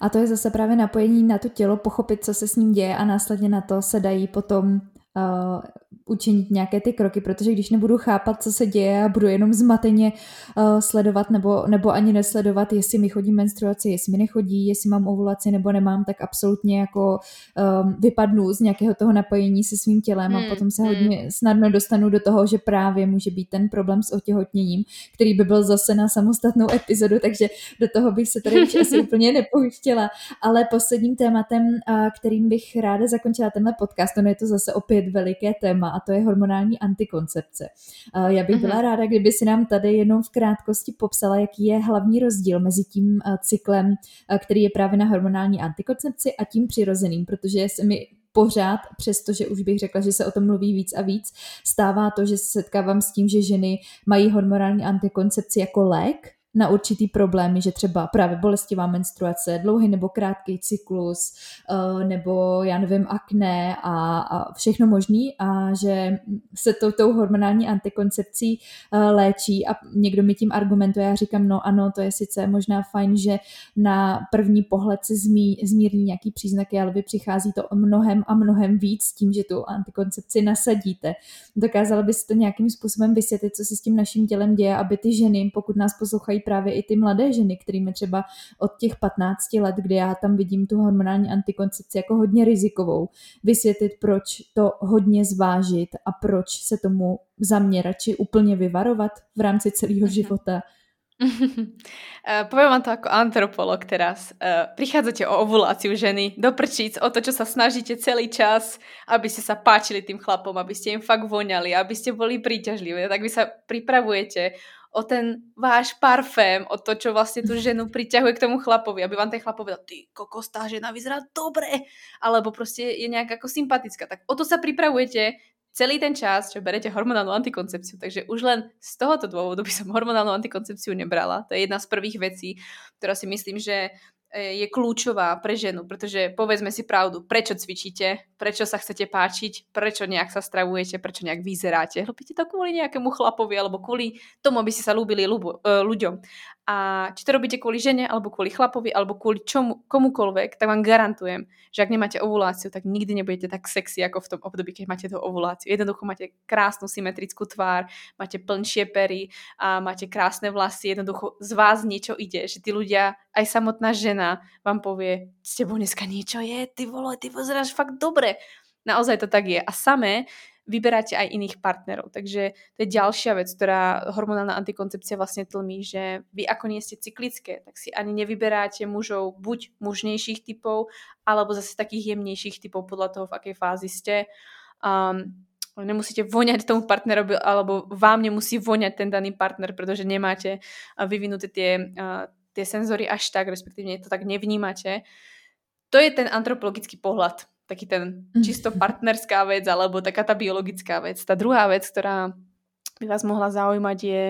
A to je zase právě napojení na to tělo, pochopit, co se s ním děje a následně na to se dají potom učinit nějaké ty kroky, protože když nebudu chápat, co se děje a budu jenom zmateně sledovat nebo ani nesledovat, jestli mi chodí menstruace, jestli mi nechodí, jestli mám ovulaci nebo nemám, tak absolutně jako vypadnu z nějakého toho napojení se svým tělem a potom se hodně snadno dostanu do toho, že právě může být ten problém s otěhotněním, který by byl zase na samostatnou epizodu, takže do toho bych se tady už asi úplně nepouštěla. Ale posledním tématem, kterým bych ráda zakončila tenhle podcast, ono je to zase opět veliké téma a to je hormonální antikoncepce. Já bych byla ráda, kdyby si nám tady jenom v krátkosti popsala, jaký je hlavní rozdíl mezi tím cyklem, který je právě na hormonální antikoncepci a tím přirozeným, protože se mi pořád, přestože už bych řekla, že se o tom mluví víc a víc, stává to, že se setkávám s tím, že ženy mají hormonální antikoncepci jako lék na určitý problémy, že třeba právě bolestivá menstruace, dlouhý nebo krátký cyklus, nebo já nevím, akné a všechno možný a že se tou hormonální antikoncepcí léčí a někdo mi tím argumentuje a říkám, no ano, to je sice možná fajn, že na první pohled se zmírní nějaký příznaky, ale vy přichází to mnohem a mnohem víc s tím, že tu antikoncepci nasadíte. Dokázala bys to nějakým způsobem vysvětlit, co se s tím naším tělem děje, aby ty ženy, pokud nás poslouchají právě i ty mladé ženy, kterými třeba od těch 15 let, kdy já tam vidím tu hormonální antikoncepci jako hodně rizikovou, vysvětlit, proč to hodně zvážit a proč se tomu za mě radši úplně vyvarovat v rámci celého života. Poviem vám to ako antropolog teraz. Prichádzate o ovuláciu ženy do prčíc, o to, čo sa snažíte celý čas, aby ste sa páčili tým chlapom, aby ste im fakt voňali, aby ste boli príťažlivé, tak vy sa pripravujete o ten váš parfém, o to, čo vlastne tú ženu priťahuje k tomu chlapovi, aby vám ten chlap povedal, ty kokos, tá žena vyzerá dobre, alebo proste je nejak ako sympatická. Tak o to sa pripravujete celý ten čas, čo berete hormonálnu antikoncepciu. Takže už len z tohoto dôvodu by som hormonálnu antikoncepciu nebrala. To je jedna z prvých vecí, ktorá si myslím, že je kľúčová pre ženu, pretože povedzme si pravdu, prečo cvičíte, prečo sa chcete páčiť, prečo nejak sa stravujete, prečo nejak vyzeráte. Robíte to kvôli nejakému chlapovi alebo kvôli tomu, aby ste sa ľúbili ľuďom. A či to robíte kvôli žene, alebo kvôli chlapovi, alebo kvôli komukoľvek, tak vám garantujem, že ak nemáte ovuláciu, tak nikdy nebudete tak sexy ako v tom období, keď máte tú ovuláciu. Jednoducho máte krásnu symetrickú tvár, máte plnšie pery a máte krásne vlasy, jednoducho z vás niečo ide, že tí ľudia, aj samotná žena vám povie, s tebou dneska niečo je, ty vole, ty vyzeráš fakt dobre. Naozaj to tak je. A samé vyberáte aj iných partnerov. Takže to je ďalšia vec, ktorá hormonálna antikoncepcia vlastne tlmí, že vy ako nie ste cyklické, tak si ani nevyberáte mužov buď mužnejších typov, alebo zase takých jemnejších typov podľa toho, v akej fázi ste. Nemusíte voňať tomu partnerovi, alebo vám nemusí voňať ten daný partner, pretože nemáte vyvinuté tie senzory až tak, respektívne to tak nevnímate. To je ten antropologický pohľad, taký ten čisto partnerská vec alebo taká tá biologická vec. Tá druhá vec, ktorá by vás mohla zaujímať je,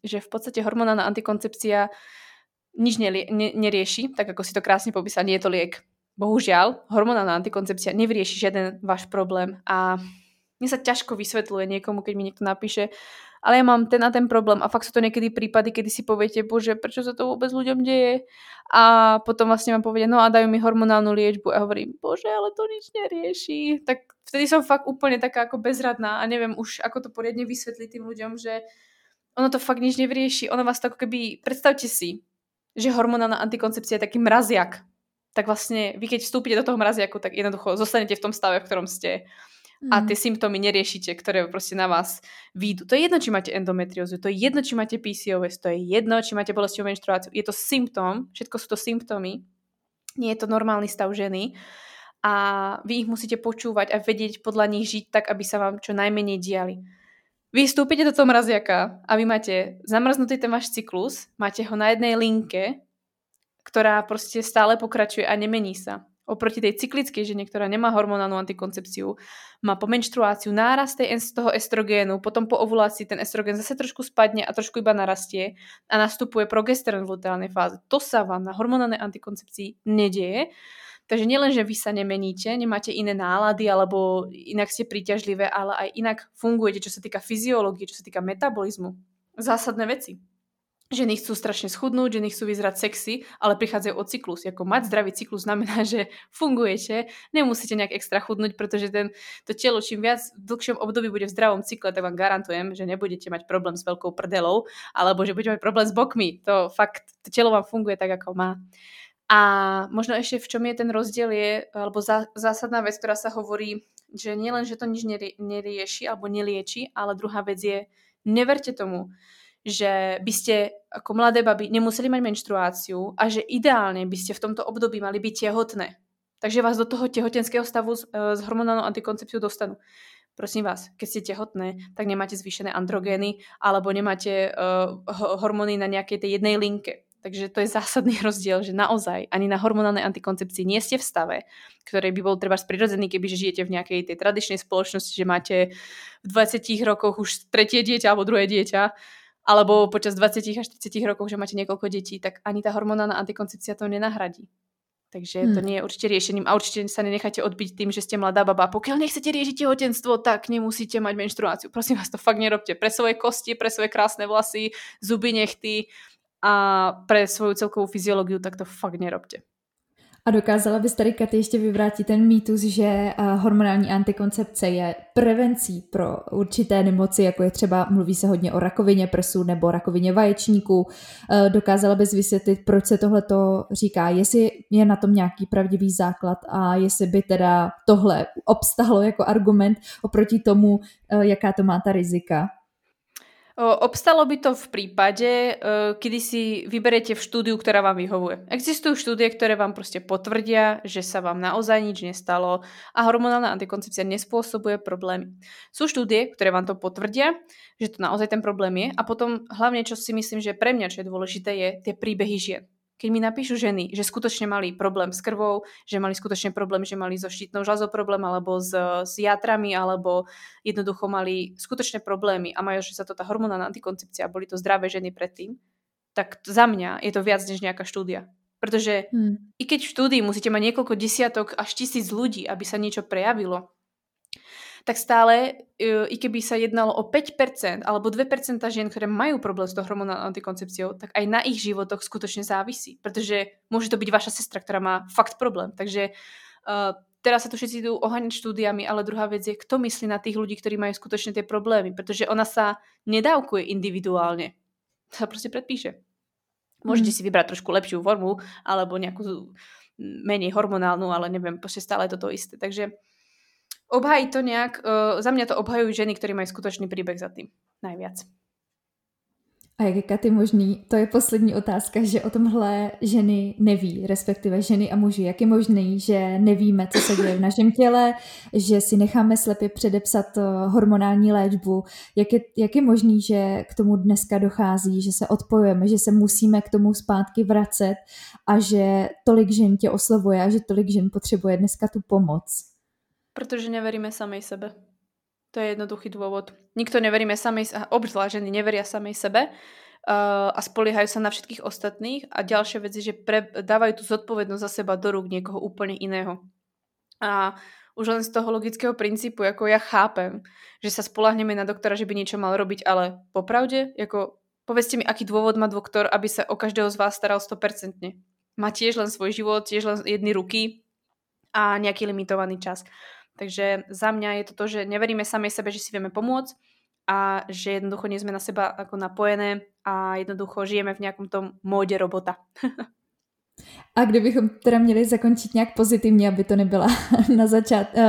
že v podstate hormonálna antikoncepcia nič nerieši, tak ako si to krásne popísal, nie je to liek. Bohužiaľ, hormonálna antikoncepcia nevyrieši žiaden váš problém a mne sa ťažko vysvetľuje niekomu, keď mi niekto napíše, ale ja mám ten a ten problém a fakt sú to niekedy prípady, kedy si poviete, bože, prečo sa to vôbec ľuďom deje? A potom vlastne vám povedia, no a dajú mi hormonálnu liečbu a hovorím, bože, ale to nič nerieši. Tak vtedy som fakt úplne taká ako bezradná a neviem už, ako to poriadne vysvetliť tým ľuďom, že ono to fakt nič nevyrieši. Ono vás to ako keby, predstavte si, že hormonálna antikoncepcia je taký mraziak. Tak vlastne vy, keď vstúpite do toho mraziaku, tak jednoducho zostanete v tom stave, v ktorom ste. A tie symptómy neriešite, ktoré proste na vás výjdu. To je jedno, či máte endometriózu, to je jedno, či máte PCOS, to je jedno, či máte bolestivú menštruáciu. Je to symptóm, všetko sú to symptómy, nie je to normálny stav ženy a vy ich musíte počúvať a vedieť podľa nich žiť tak, aby sa vám čo najmenej diali. Vy vstúpite do toho mraziaka a vy máte zamrznutý ten váš cyklus, máte ho na jednej linke, ktorá proste stále pokračuje a nemení sa. Oproti tej cyklickej žene, ktorá nemá hormonálnu antikoncepciu, má po menštruáciu nárast toho estrogénu, potom po ovulácii ten estrogen zase trošku spadne a trošku iba narastie a nastupuje progesteron v luteálnej fáze. To sa vám na hormonálnej antikoncepcii nedieje. Takže nielen, že vy sa nemeníte, nemáte iné nálady alebo inak ste príťažlivé, ale aj inak fungujete, čo sa týka fyziológie, čo sa týka metabolizmu. Zásadné veci. ženy chcú strašne schudnúť, ženy chcú vyzerať sexy, ale prichádzajú o cyklus. Jako mať zdravý cyklus znamená, že fungujete, nemusíte nejak extra chudnúť, pretože to telo čím viac v dlhšom období bude v zdravom cykle, tak vám garantujem, že nebudete mať problém s veľkou prdelou, alebo že budete mať problém s bokmi. To fakt, to telo vám funguje tak, ako má. A možno ešte v čom je ten rozdiel je, alebo zásadná vec, ktorá sa hovorí, že nielen, že to nič nerieši alebo nelieči, ale druhá vec je, neverte tomu, že by ste ako mladé baby nemuseli mať menštruáciu a že ideálne by ste v tomto období mali byť tehotné. Takže vás do toho tehotenského stavu s hormonálnou antikoncepciou dostanú. Prosím vás, keď ste tehotné, tak nemáte zvýšené androgény alebo nemáte hormóny na nejakej tej jednej linke. Takže to je zásadný rozdiel, že naozaj ani na hormonálnej antikoncepcii nie ste v stave, ktorý by bol treba prirodzený, kebyže žijete v nejakej tej tradičnej spoločnosti, že máte v 20 rokoch už tretie dieťa alebo druhé dieťa, alebo počas 20 až 30 rokov, že máte niekoľko detí, tak ani tá hormonálna antikoncepcia to nenahradí. Takže to nie je určite riešením a určite sa nenechajte odbiť tým, že ste mladá baba. Pokiaľ nechcete riešiť tehotenstvo, tak nemusíte mať menštruáciu. Prosím vás, to fakt nerobte. Pre svoje kosti, pre svoje krásne vlasy, zuby, nechty a pre svoju celkovou fyziológiu, tak to fakt nerobte. A dokázala bys tady, Katy, ještě vyvrátit ten mýtus, že hormonální antikoncepce je prevencí pro určité nemoci, jako je třeba, mluví se hodně o rakovině prsu nebo rakovině vaječníků. Dokázala bys vysvětlit, proč se tohleto říká, jestli je na tom nějaký pravdivý základ a jestli by teda tohle obstálo jako argument oproti tomu, jaká to má ta rizika? Obstalo by to v prípade, kedy si vyberete v štúdiu, ktorá vám vyhovuje. Existujú štúdie, ktoré vám proste potvrdia, že sa vám naozaj nič nestalo a hormonálna antikoncepcia nespôsobuje problémy. Sú štúdie, ktoré vám to potvrdia, že to naozaj ten problém je, a potom hlavne, čo si myslím, že pre mňa čo je dôležité, je tie príbehy žien. Keď mi napíšu ženy, že skutočne mali problém s krvou, že mali skutočne problém, že mali so štítnou žľazou problém, alebo s játrami, alebo jednoducho mali skutočné problémy a majú, že sa to tá hormonálna antikoncepcia, boli to zdravé ženy predtým, tak za mňa je to viac než nejaká štúdia. Pretože i keď v štúdii musíte mať niekoľko desiatok až 1000 ľudí, aby sa niečo prejavilo, tak stále, i keby sa jednalo o 5% alebo 2% žien, ktoré majú problém s tou hormonálnou antikoncepciou, tak aj na ich životoch skutočne závisí, pretože môže to byť vaša sestra, ktorá má fakt problém. Takže teraz sa tu všetci idú oháňať štúdiami, ale druhá vec je, kto myslí na tých ľudí, ktorí majú skutočne tie problémy, pretože ona sa nedávkuje individuálne. To sa proste predpíše. Môžete si vybrať trošku lepšiu formu alebo nejakú menej hormonálnu, ale neviem, proste stále je toto isté. Takže obhájí to nejak, za mňa to obhajujú ženy, ktorí majú skutočný príbeh za tým najviac. A jak je, Katy, možný, to je poslední otázka, že o tomhle ženy neví, respektive ženy a muži, jak je možný, že nevíme, co se děje v našem těle, že si necháme slepě předepsat hormonální léčbu, jak je možný, že k tomu dneska dochází, že se odpojujeme, že se musíme k tomu zpátky vracet a že tolik žen tě oslovuje a že tolik žen potřebuje dneska tu pomoc. Pretože neveríme samej sebe. To je jednoduchý dôvod. Nikto neveríme samej sebe, obzvlášť ženy neveria samej sebe a spoliehajú sa na všetkých ostatných, a ďalšia vec je, že dávajú tú zodpovednosť za seba do rúk niekoho úplne iného. A už len z toho logického princípu, ako ja chápem, že sa spoľahneme na doktora, že by niečo mal robiť, ale popravde, ako povedzte mi, aký dôvod má doktor, aby sa o každého z vás staral 100%. Má tiež len svoj život, tiež len jedny ruky a nejaký limitovaný čas. Takže za mňa je to, že neveríme samej sebe, že si vieme pomôcť a že jednoducho nie sme na seba ako napojené a jednoducho žijeme v nejakom tom móde robota. A kdybychom teda měli zakončit nějak pozitivně, aby to nebyla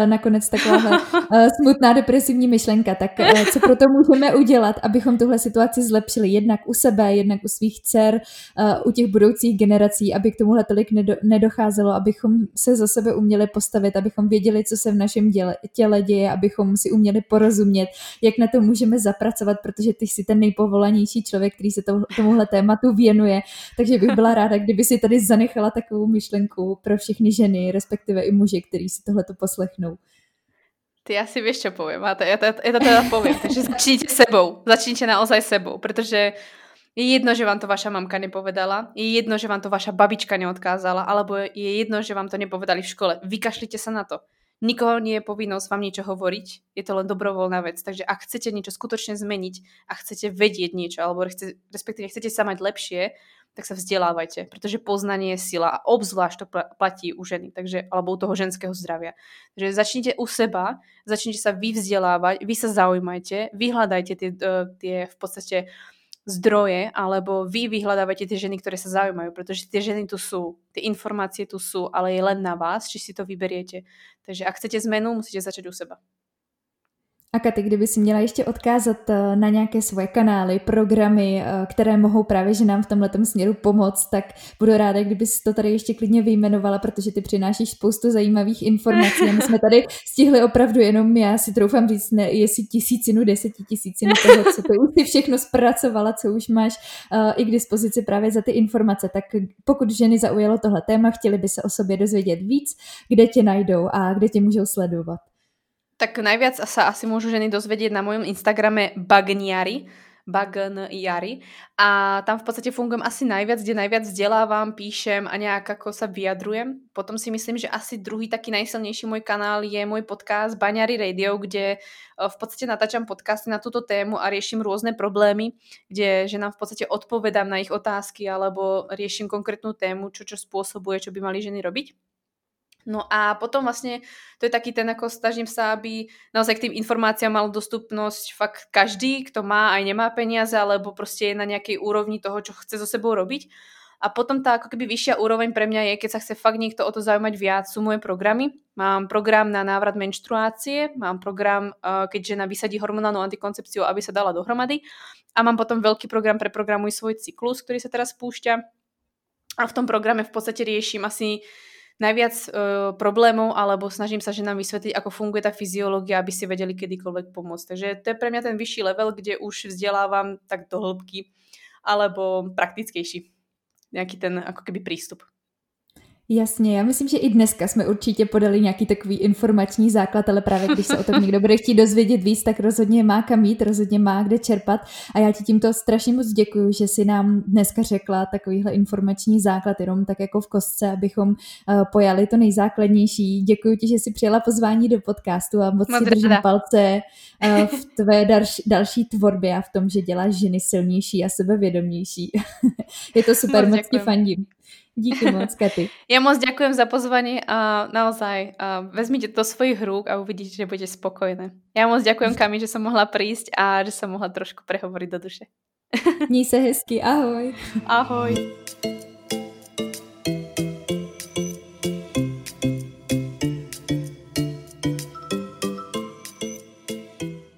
nakonec taková smutná depresivní myšlenka, tak co proto můžeme udělat, abychom tuhle situaci zlepšili jednak u sebe, jednak u svých dcer, u těch budoucích generací, aby k tomuhle tolik nedocházelo, abychom se za sebe uměli postavit, abychom věděli, co se v našem těle děje, abychom si uměli porozumět, jak na to můžeme zapracovat, protože ty jsi ten nejpovolanější člověk, který se tomuhle tématu věnuje. Takže bych byla ráda, kdyby si tady zanechala takovou myšlenku pro všechny ženy, respektive i muži, kteří si tohleto poslechnou. Ty asi vieš, čo poviem. Ja to teda poviem. Takže začnite sebou. Začnite naozaj sebou, pretože je jedno, že vám to vaša mamka nepovedala, je jedno, že vám to vaša babička neodkázala, alebo je jedno, že vám to nepovedali v škole. Vykašlite sa na to. Nikoho nie je povinnosť vám niečo hovoriť, je to len dobrovoľná vec. Takže ak chcete niečo skutočne zmeniť a chcete vedieť niečo, alebo respektíve chcete sa mať lepšie, tak sa vzdelávajte, pretože poznanie je sila a obzvlášť to platí u ženy, takže, alebo u toho ženského zdravia. Takže začnite u seba, začnite sa vy vzdelávať, vy sa zaujímajte, vyhľadajte tie v podstate zdroje, alebo vy vyhľadávate tie ženy, ktoré sa zaujímajú, pretože tie ženy tu sú, tie informácie tu sú, ale je len na vás, či si to vyberiete. Takže ak chcete zmenu, musíte začať u seba. A Katy, kdyby si měla ještě odkázat na nějaké svoje kanály, programy, které mohou právě ženám v tomhletom směru pomoct, tak budu ráda, kdyby si to tady ještě klidně vyjmenovala, protože ty přinášíš spoustu zajímavých informací. A my jsme tady stihli opravdu jenom, já si troufám říct, ne, jestli 1000, 10 000 toho, co to už ty všechno zpracovala, co už máš i k dispozici právě za ty informace. Tak pokud ženy zaujalo tohle téma, chtěli by se o sobě dozvědět víc, kde tě najdou a kde tě můžou sledovat. Tak najviac sa asi môžu ženy dozvedieť na mojom Instagrame Baňary a tam v podstate fungujem asi najviac, kde najviac vzdelávam, píšem a nejak ako sa vyjadrujem. Potom si myslím, že asi druhý taký najsilnejší môj kanál je môj podcast Baňary Radio, kde v podstate natáčam podcasty na túto tému a riešim rôzne problémy, kde ženám v podstate odpovedám na ich otázky alebo riešim konkrétnu tému, čo spôsobuje, čo by mali ženy robiť. No a potom vlastne to je taký ten, ako snažím sa, aby naozaj k tým informáciám mal dostupnosť fakt každý, kto má aj nemá peniaze, alebo proste je na nejakej úrovni toho, čo chce so sebou robiť. A potom tá ako keby vyššia úroveň pre mňa je, keď sa chce fakt niekto o to zaujímať viac, sú moje programy. Mám program na návrat menštruácie, mám program, keď žena vysadí hormonálnu antikoncepciu, aby sa dala dohromady. A mám potom veľký program pre Programuj svoj cyklus, ktorý sa teraz spúšťa. A v tom programe v podstate riešim asi najviac problémov, alebo snažím sa ženám vysvetliť, ako funguje tá fyziológia, aby si vedeli kedykoľvek pomôcť. Takže to je pre mňa ten vyšší level, kde už vzdelávam tak do hĺbky, alebo praktickejší nejaký ten ako keby prístup. Jasně, já myslím, že i dneska jsme určitě podali nějaký takový informační základ, ale právě když se o tom někdo bude chtít dozvědět víc, tak rozhodně má kam jít, rozhodně má kde čerpat. A já ti tímto strašně moc děkuju, že si nám dneska řekla takovýhle informační základ, jenom tak jako v kostce, abychom pojali to nejzákladnější. Děkuju ti, že jsi přijela pozvání do podcastu a moc si držím palce v tvé další tvorbě a v tom, že děláš ženy silnější a sebevědomější. Je to super, moc ti fandím. Díky moc, Katy. Ja moc ďakujem za pozvanie a naozaj vezmite to svojich rúk a uvidíte, že budete spokojné. Ja moc ďakujem, Kami, že som mohla prísť a že som mohla trošku prehovoriť do duše. Ní se hezky, ahoj. Ahoj.